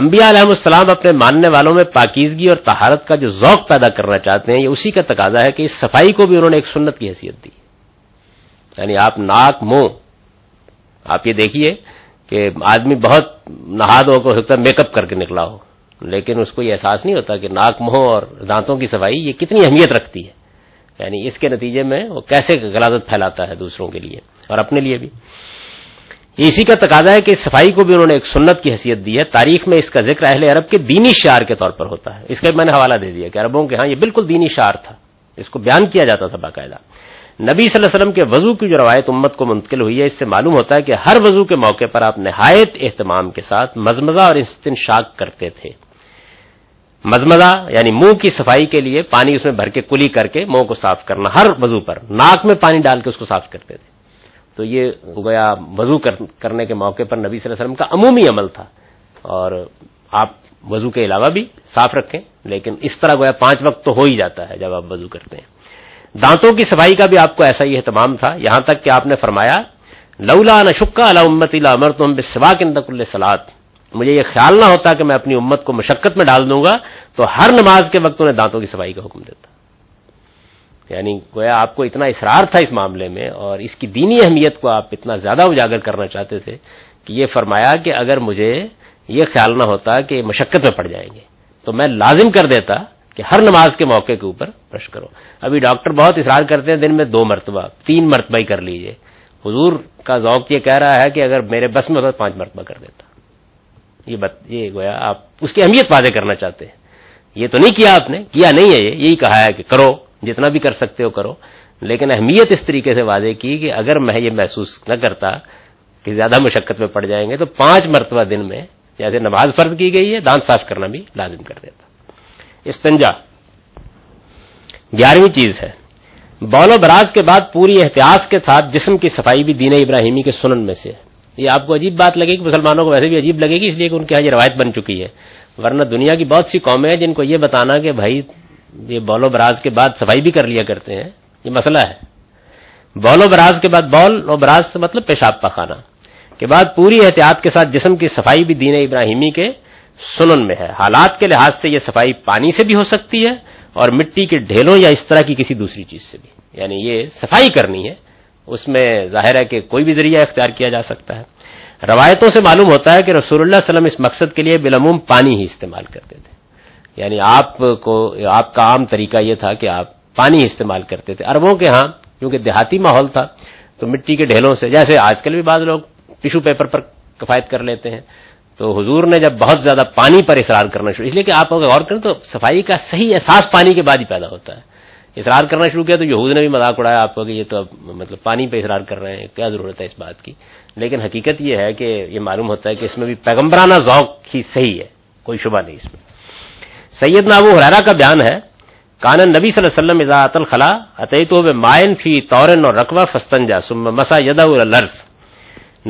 انبیاء علیہ السلام اپنے ماننے والوں میں پاکیزگی اور طہارت کا جو ذوق پیدا کرنا چاہتے ہیں یہ اسی کا تقاضا ہے کہ اس صفائی کو بھی انہوں نے ایک سنت کی حیثیت دی. یعنی آپ ناک منہ، آپ یہ دیکھیے کہ آدمی بہت نہاد ہو سکتا ہے میک اپ کر کے نکلا ہو، لیکن اس کو یہ احساس نہیں ہوتا کہ ناک منہ اور دانتوں کی صفائی یہ کتنی اہمیت رکھتی ہے. یعنی اس کے نتیجے میں وہ کیسے غلاظت پھیلاتا ہے دوسروں کے لیے اور اپنے لیے بھی. اسی کا تقاضا ہے کہ اس صفائی کو بھی انہوں نے ایک سنت کی حیثیت دی ہے. تاریخ میں اس کا ذکر اہل عرب کے دینی شعار کے طور پر ہوتا ہے. اس کا میں نے حوالہ دے دیا کہ عربوں کے ہاں یہ بالکل دینی شعار تھا، اس کو بیان کیا جاتا تھا باقاعدہ. نبی صلی اللہ علیہ وسلم کے وضو کی جو روایت امت کو منتقل ہوئی ہے، اس سے معلوم ہوتا ہے کہ ہر وضو کے موقع پر آپ نہایت اہتمام کے ساتھ مزمزہ اور استنشاق کرتے تھے. مزمزہ یعنی منہ کی صفائی کے لیے پانی اس میں بھر کے کلی کر کے منہ کو صاف کرنا، ہر وضو پر ناک میں پانی ڈال کے اس کو صاف کرتے تھے. تو یہ گویا وضو کرنے کے موقع پر نبی صلی اللہ علیہ وسلم کا عمومی عمل تھا. اور آپ وضو کے علاوہ بھی صاف رکھیں، لیکن اس طرح گویا 5 وقت تو ہو ہی جاتا ہے جب آپ وضو کرتے ہیں. دانتوں کی صفائی کا بھی آپ کو ایسا ہی اہتمام تھا، یہاں تک کہ آپ نے فرمایا لولا ان اشق علی امتی لامرتہم بالسواک عند کل صلاۃ، مجھے یہ خیال نہ ہوتا کہ میں اپنی امت کو مشقت میں ڈال دوں گا تو ہر نماز کے وقت انہیں دانتوں کی صفائی کا حکم دیتا. یعنی گویا آپ کو اتنا اصرار تھا اس معاملے میں، اور اس کی دینی اہمیت کو آپ اتنا زیادہ اجاگر کرنا چاہتے تھے کہ یہ فرمایا کہ اگر مجھے یہ خیال نہ ہوتا کہ مشقت میں پڑ جائیں گے تو میں لازم کر دیتا کہ ہر نماز کے موقع کے اوپر برش کرو. ابھی ڈاکٹر بہت اصرار کرتے ہیں دن میں 2 مرتبہ 3 مرتبہ ہی کر لیجئے. حضور کا ذوق یہ کہہ رہا ہے کہ اگر میرے بس میں ہوتا تو 5 مرتبہ کر دیتا. یہ گویا آپ اس کی اہمیت واضح کرنا چاہتے ہیں. یہ تو نہیں کیا آپ نے، کیا نہیں ہے، یہی کہا ہے کہ کرو، جتنا بھی کر سکتے ہو کرو، لیکن اہمیت اس طریقے سے واضح کی کہ اگر میں یہ محسوس نہ کرتا کہ زیادہ مشقت میں پڑ جائیں گے تو 5 مرتبہ دن میں جیسے نماز فرض کی گئی ہے دانت صاف کرنا بھی لازم کر دیتا. استنجا 11ویں چیز ہے. بول و براز کے بعد پوری احتیاط کے ساتھ جسم کی صفائی بھی دین ابراہیمی کے سنن میں سے ہے. یہ آپ کو عجیب بات لگے گی، مسلمانوں کو ویسے بھی عجیب لگے گی، اس لیے کہ ان کے ہاں یہ روایت بن چکی ہے. ورنہ دنیا کی بہت سی قومیں ہیں جن کو یہ بتانا کہ بھائی یہ بول و براز کے بعد صفائی بھی کر لیا کرتے ہیں، یہ مسئلہ ہے. بول و براز کے بعد، بول و براز سے مطلب پیشاب پخانا، کے بعد پوری احتیاط کے ساتھ جسم کی صفائی بھی دین ابراہیمی کے سنن میں ہے. حالات کے لحاظ سے یہ صفائی پانی سے بھی ہو سکتی ہے اور مٹی کے ڈھیلوں یا اس طرح کی کسی دوسری چیز سے بھی. یعنی یہ صفائی کرنی ہے، اس میں ظاہر ہے کہ کوئی بھی ذریعہ اختیار کیا جا سکتا ہے. روایتوں سے معلوم ہوتا ہے کہ رسول اللہ صلی اللہ علیہ وسلم اس مقصد کے لیے بالعموم پانی ہی استعمال کرتے تھے. یعنی آپ کا عام طریقہ یہ تھا کہ آپ پانی استعمال کرتے تھے. عربوں کے ہاں کیونکہ دیہاتی ماحول تھا تو مٹی کے ڈھیلوں سے، جیسے آج کل بھی بعض لوگ ٹشو پیپر پر کفایت کر لیتے ہیں، تو حضور نے جب بہت زیادہ پانی پر اصرار کرنا شروع، اس لیے کہ آپ اگر غور کریں تو صفائی کا صحیح احساس پانی کے بعد ہی پیدا ہوتا ہے. اصرار کرنا شروع کیا تو یہود نے بھی مذاق اڑایا آپ کو کہ یہ تو مطلب پانی پہ اصرار کر رہے ہیں، کیا ضرورت ہے اس بات کی. لیکن حقیقت یہ ہے کہ یہ معلوم ہوتا ہے کہ اس میں بھی پیغمبرانہ ذوق ہی صحیح ہے، کوئی شبہ نہیں اس میں. سیدنا ابو ہریرہ کا بیان ہے کان نبی صلی اللہ علیہ وسلم اذا اتى الخلاء اتيته بماء في طور وركوه فاستنجى ثم مسح يده الى الارض.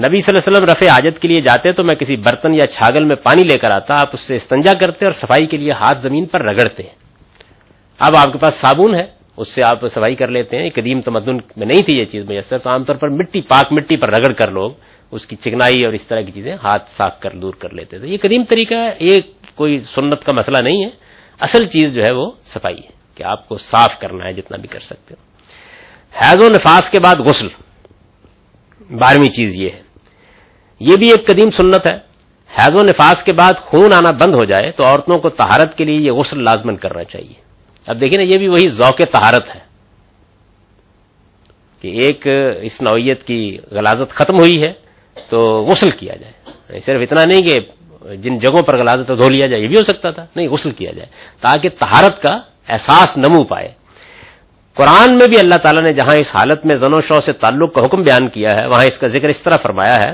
نبی صلی اللہ علیہ وسلم رفع حاجت کے لیے جاتے تو میں کسی برتن یا چھاگل میں پانی لے کر آتا، آپ اس سے استنجا کرتے اور صفائی کے لیے ہاتھ زمین پر رگڑتے. اب آپ کے پاس صابن ہے، اس سے آپ صفائی کر لیتے ہیں. قدیم تمدن میں نہیں تھی یہ چیز میسر، تو عام طور پر پاک مٹی پر رگڑ کر لوگ اس کی چکنائی اور اس طرح کی چیزیں ہاتھ صاف کر دور کر لیتے تھے. یہ قدیم طریقہ ہے، یہ کوئی سنت کا مسئلہ نہیں ہے. اصل چیز جو ہے وہ صفائی ہے کہ آپ کو صاف کرنا ہے جتنا بھی کر سکتے ہو. حیض و نفاس کے بعد غسل 12ویں چیز یہ ہے. یہ بھی ایک قدیم سنت ہے. حیض و نفاس کے بعد خون آنا بند ہو جائے تو عورتوں کو طہارت کے لیے یہ غسل لازمن کرنا چاہیے. اب دیکھیں نا، یہ بھی وہی ذوق طہارت ہے کہ ایک اس نوعیت کی غلاظت ختم ہوئی ہے تو غسل کیا جائے. صرف اتنا نہیں کہ جن جگہوں پر غلاظت دھو لیا جائے، یہ بھی ہو سکتا تھا، نہیں، غسل کیا جائے تاکہ طہارت کا احساس نمو پائے. قرآن میں بھی اللہ تعالیٰ نے جہاں اس حالت میں زن و شو سے تعلق کا حکم بیان کیا ہے، وہاں اس کا ذکر اس طرح فرمایا ہے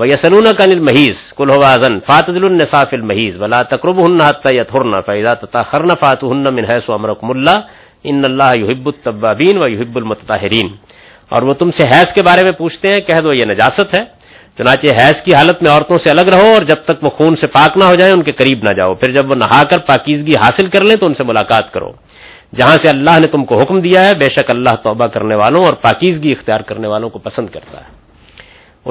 وَيَسْأَلُونَكَ عَنِ الْمَحِيضِ قُلْ هُوَ أَذًى فَاعْتَزِلُوا النِّسَاءَ فِي الْمَحِيضِ وَلَا تَقْرَبُوهُنَّ حَتَّى يَطْهُرْنَ فَإِذَا تَطَهَّرْنَ فَآتُوهُنَّ مِنْ حَيْثُ أَمَرَكُمُ اللَّهُ إِنَّ اللَّهَ يُحِبُّ التَّوَّابِينَ وَيُحِبُّ الْمُتَطَهِّرِينَ. اور وہ تم سے حیض کے بارے میں پوچھتے ہیں، کہہ دو یہ نجاست ہے. چنانچہ حیض کی حالت میں عورتوں سے الگ رہو اور جب تک وہ خون سے پاک نہ ہو جائیں ان کے قریب نہ جاؤ، پھر جب وہ نہا کر پاکیزگی حاصل کر لیں تو ان سے ملاقات کرو. جہاں سے اللہ نے تم کو حکم دیا ہے، بے شک اللہ توبہ کرنے والوں اور پاکیزگی اختیار کرنے والوں کو پسند کرتا ہے.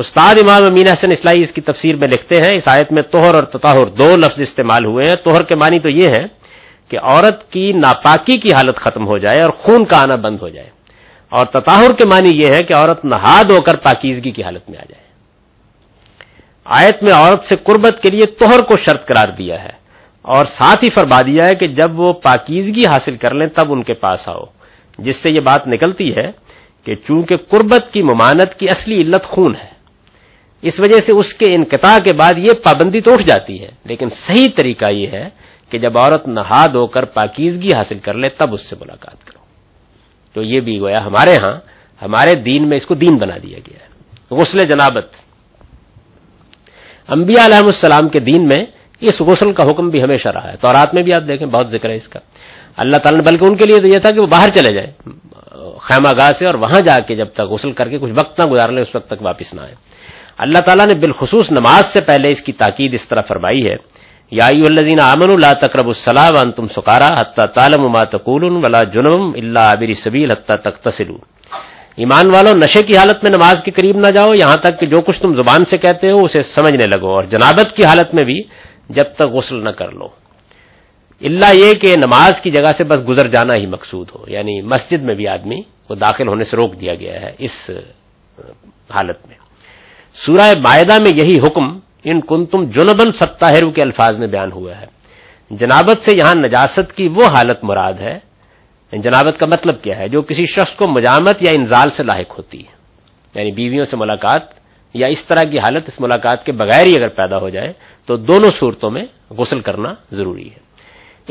استاد امام امین حسن اصلاحی اس کی تفسیر میں لکھتے ہیں اس آیت میں طہر اور تطہر دو لفظ استعمال ہوئے ہیں. طہر کے معنی تو یہ ہے کہ عورت کی ناپاکی کی حالت ختم ہو جائے اور خون کا آنا بند ہو جائے, اور تطہر کے معنی یہ ہے کہ عورت نہا دھو کر پاکیزگی کی حالت میں آ جائے. آیت میں عورت سے قربت کے لیے طہر کو شرط قرار دیا ہے اور ساتھ ہی فرما دیا ہے کہ جب وہ پاکیزگی حاصل کر لیں تب ان کے پاس آؤ, جس سے یہ بات نکلتی ہے کہ چونکہ قربت کی ممانت کی اصلی علت خون ہے, اس وجہ سے اس کے انقطاع کے بعد یہ پابندی تو اٹھ جاتی ہے, لیکن صحیح طریقہ یہ ہے کہ جب عورت نہا دھو کر پاکیزگی حاصل کر لے تب اس سے ملاقات کرو. تو یہ بھی گویا ہمارے ہاں ہمارے دین میں اس کو دین بنا دیا گیا ہے. غسل جنابت انبیاء علیہ السلام کے دین میں اس غسل کا حکم بھی ہمیشہ رہا ہے, تورات میں بھی آپ دیکھیں بہت ذکر ہے اس کا. اللہ تعالیٰ نے بلکہ ان کے لیے تو یہ تھا کہ وہ باہر چلے جائیں خیمہ گاہ سے اور وہاں جا کے جب تک غسل کر کے کچھ وقت نہ گزار لیں اس وقت تک واپس نہ آئیں. اللہ تعالیٰ نے بالخصوص نماز سے پہلے اس کی تاکید اس طرح فرمائی ہے, یا ایھا الذین آمنوا لا تقربوا الصلاۃ وانتم سکارا حتی تعلموا ما تقولون ولا جنبا الا عابری سبیل حتی تغتسلوا. ایمان والو نشے کی حالت میں نماز کے قریب نہ جاؤ یہاں تک کہ جو کچھ تم زبان سے کہتے ہو اسے سمجھنے لگو, اور جنابت کی حالت میں بھی جب تک غسل نہ کر لو, اللہ یہ کہ نماز کی جگہ سے بس گزر جانا ہی مقصود ہو, یعنی مسجد میں بھی آدمی کو داخل ہونے سے روک دیا گیا ہے اس حالت میں. سورہ مائدہ میں یہی حکم ان کنتم جنبا فطہروا کے الفاظ میں بیان ہوا ہے. جنابت سے یہاں نجاست کی وہ حالت مراد ہے. جنابت کا مطلب کیا ہے؟ جو کسی شخص کو مجامت یا انزال سے لاحق ہوتی ہے, یعنی بیویوں سے ملاقات یا اس طرح کی حالت اس ملاقات کے بغیر ہی اگر پیدا ہو جائے تو دونوں صورتوں میں غسل کرنا ضروری ہے.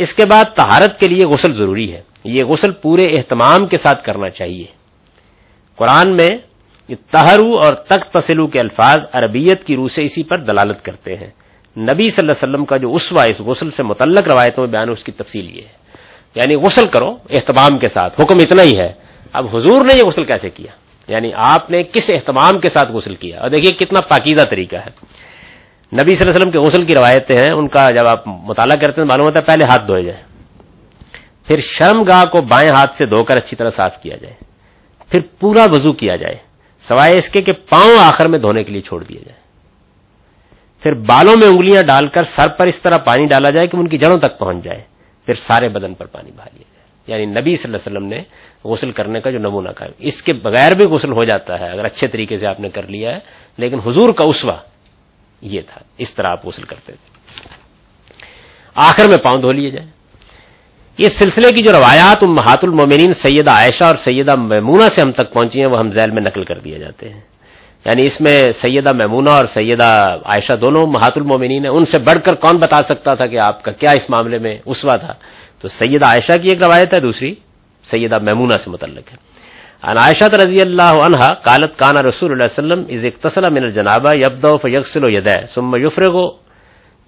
اس کے بعد طہارت کے لیے غسل ضروری ہے. یہ غسل پورے اہتمام کے ساتھ کرنا چاہیے. قرآن میں طہروا اور تغتسلوا کے الفاظ عربیت کی روح سے اسی پر دلالت کرتے ہیں. نبی صلی اللہ علیہ وسلم کا جو اسوہ اس غسل سے متعلق روایتوں میں بیان اس کی تفصیل یہ ہے, یعنی غسل کرو اہتمام کے ساتھ, حکم اتنا ہی ہے. اب حضور نے یہ غسل کیسے کیا, یعنی آپ نے کس اہتمام کے ساتھ غسل کیا, اور دیکھیے کتنا پاکیزہ طریقہ ہے. نبی صلی اللہ علیہ وسلم کے غسل کی روایتیں ہیں, ان کا جب آپ مطالعہ کرتے ہیں معلوم ہوتا ہے پہلے ہاتھ دھوئے جائیں, پھر شرمگاہ کو بائیں ہاتھ سے دھو کر اچھی طرح صاف کیا جائے, پھر پورا وضو کیا جائے سوائے اس کے کہ پاؤں آخر میں دھونے کے لیے چھوڑ دیے جائیں, پھر بالوں میں انگلیاں ڈال کر سر پر اس طرح پانی ڈالا جائے کہ ان کی جڑوں تک پہنچ جائے, پھر سارے بدن پر پانی بہا لیا جائے. یعنی نبی صلی اللہ علیہ وسلم نے غسل کرنے کا جو نمونہ کہا, اس کے بغیر بھی غسل ہو جاتا ہے اگر اچھے طریقے سے آپ نے کر لیا ہے, لیکن حضور کا اسوہ یہ تھا, اس طرح آپ غسل کرتے تھے, آخر میں پاؤں دھو لیے جائیں. اس سلسلے کی جو روایات امہات المومنین سیدہ عائشہ اور سیدہ میمونہ سے ہم تک پہنچی ہیں وہ ہم ذیل میں نقل کر دیے جاتے ہیں. یعنی اس میں سیدہ میمونہ اور سیدہ عائشہ دونوں امہات المومنین ہیں, ان سے بڑھ کر کون بتا سکتا تھا کہ آپ کا کیا اس معاملے میں اسوہ تھا. تو سیدہ عائشہ کی ایک روایت ہے, دوسری سیدہ میمونہ سے متعلق ہے. عن عائشہ رضی اللہ عنہ قالت کان رسول اللہ صلی اللہ علیہ وسلم اذا اغتسل من الجنابہ یبدأ فیغسل یدیہ ثم یفرغ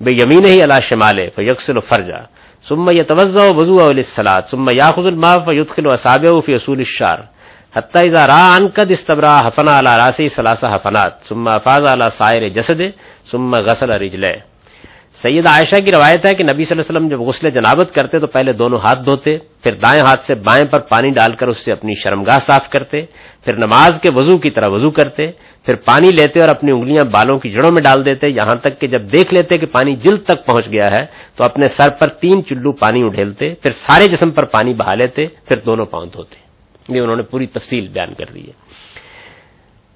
بیمینہ علی شمالہ فیغسل فرجہ ثم یتوضأ وضوءہ للصلاۃ ثم یأخذ الماء فیدخل اصابعہ فی اصول الشعر حتی اذا رأى عنقد استبرأ حفنۃ علی رأسہ ثلاث حفنات ثم افاض علی سائر جسدہ ثم غسل رجلہ. سیدہ عائشہ کی روایت ہے کہ نبی صلی اللہ علیہ وسلم جب غسل جنابت کرتے تو پہلے دونوں ہاتھ دھوتے, پھر دائیں ہاتھ سے بائیں پر پانی ڈال کر اس سے اپنی شرمگاہ صاف کرتے, پھر نماز کے وضو کی طرح وضو کرتے, پھر پانی لیتے اور اپنی انگلیاں بالوں کی جڑوں میں ڈال دیتے یہاں تک کہ جب دیکھ لیتے کہ پانی جلد تک پہنچ گیا ہے تو اپنے سر پر 3 چلو پانی اڈھیلتے, پھر سارے جسم پر پانی بہا لیتے, پھر دونوں پاؤں دھوتے. یہ انہوں نے پوری تفصیل بیان کر دی ہے.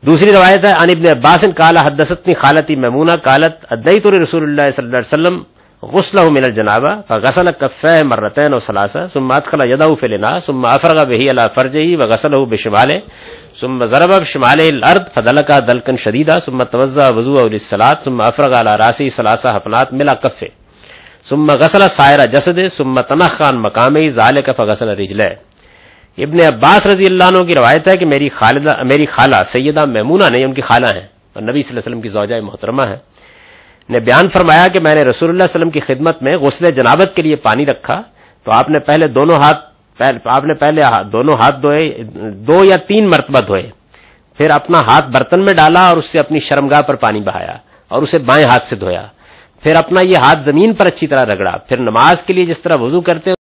دوسری روایت ہے عن ابن عباس قال حدثتني خالتي ميمونة قالت اديت رسول الله صلى الله عليه وسلم غسله من الجنابه فغسل كفيه مرتين او ثلاثه ثم ادخل يده في الاناء ثم افرغ به على فرجه وغسله بشماله ثم ضرب بشماله الارض فدلك دلكا شديدا ثم توضا وضوءه للصلاه ثم افرغ على راسه ثلاثه حفنات ملء كفيه ثم غسل سائر جسده ثم تنخى عن مقامه ذلك فغسل رجليه. ابن عباس رضی اللہ عنہ کی روایت ہے کہ میری خالہ سیدہ میمونہ نے, ان کی خالہ ہیں اور نبی صلی اللہ علیہ وسلم کی زوجہ محترمہ ہیں, نے بیان فرمایا کہ میں نے رسول اللہ علیہ وسلم کی خدمت میں غسل جنابت کے لیے پانی رکھا تو آپ نے پہلے دونوں ہاتھ دھوئے 2 یا 3 مرتبہ دھوئے, پھر اپنا ہاتھ برتن میں ڈالا اور اس سے اپنی شرمگاہ پر پانی بہایا اور اسے بائیں ہاتھ سے دھویا, پھر اپنا یہ ہاتھ زمین پر اچھی طرح رگڑا, پھر نماز کے لیے جس طرح وضو کرتے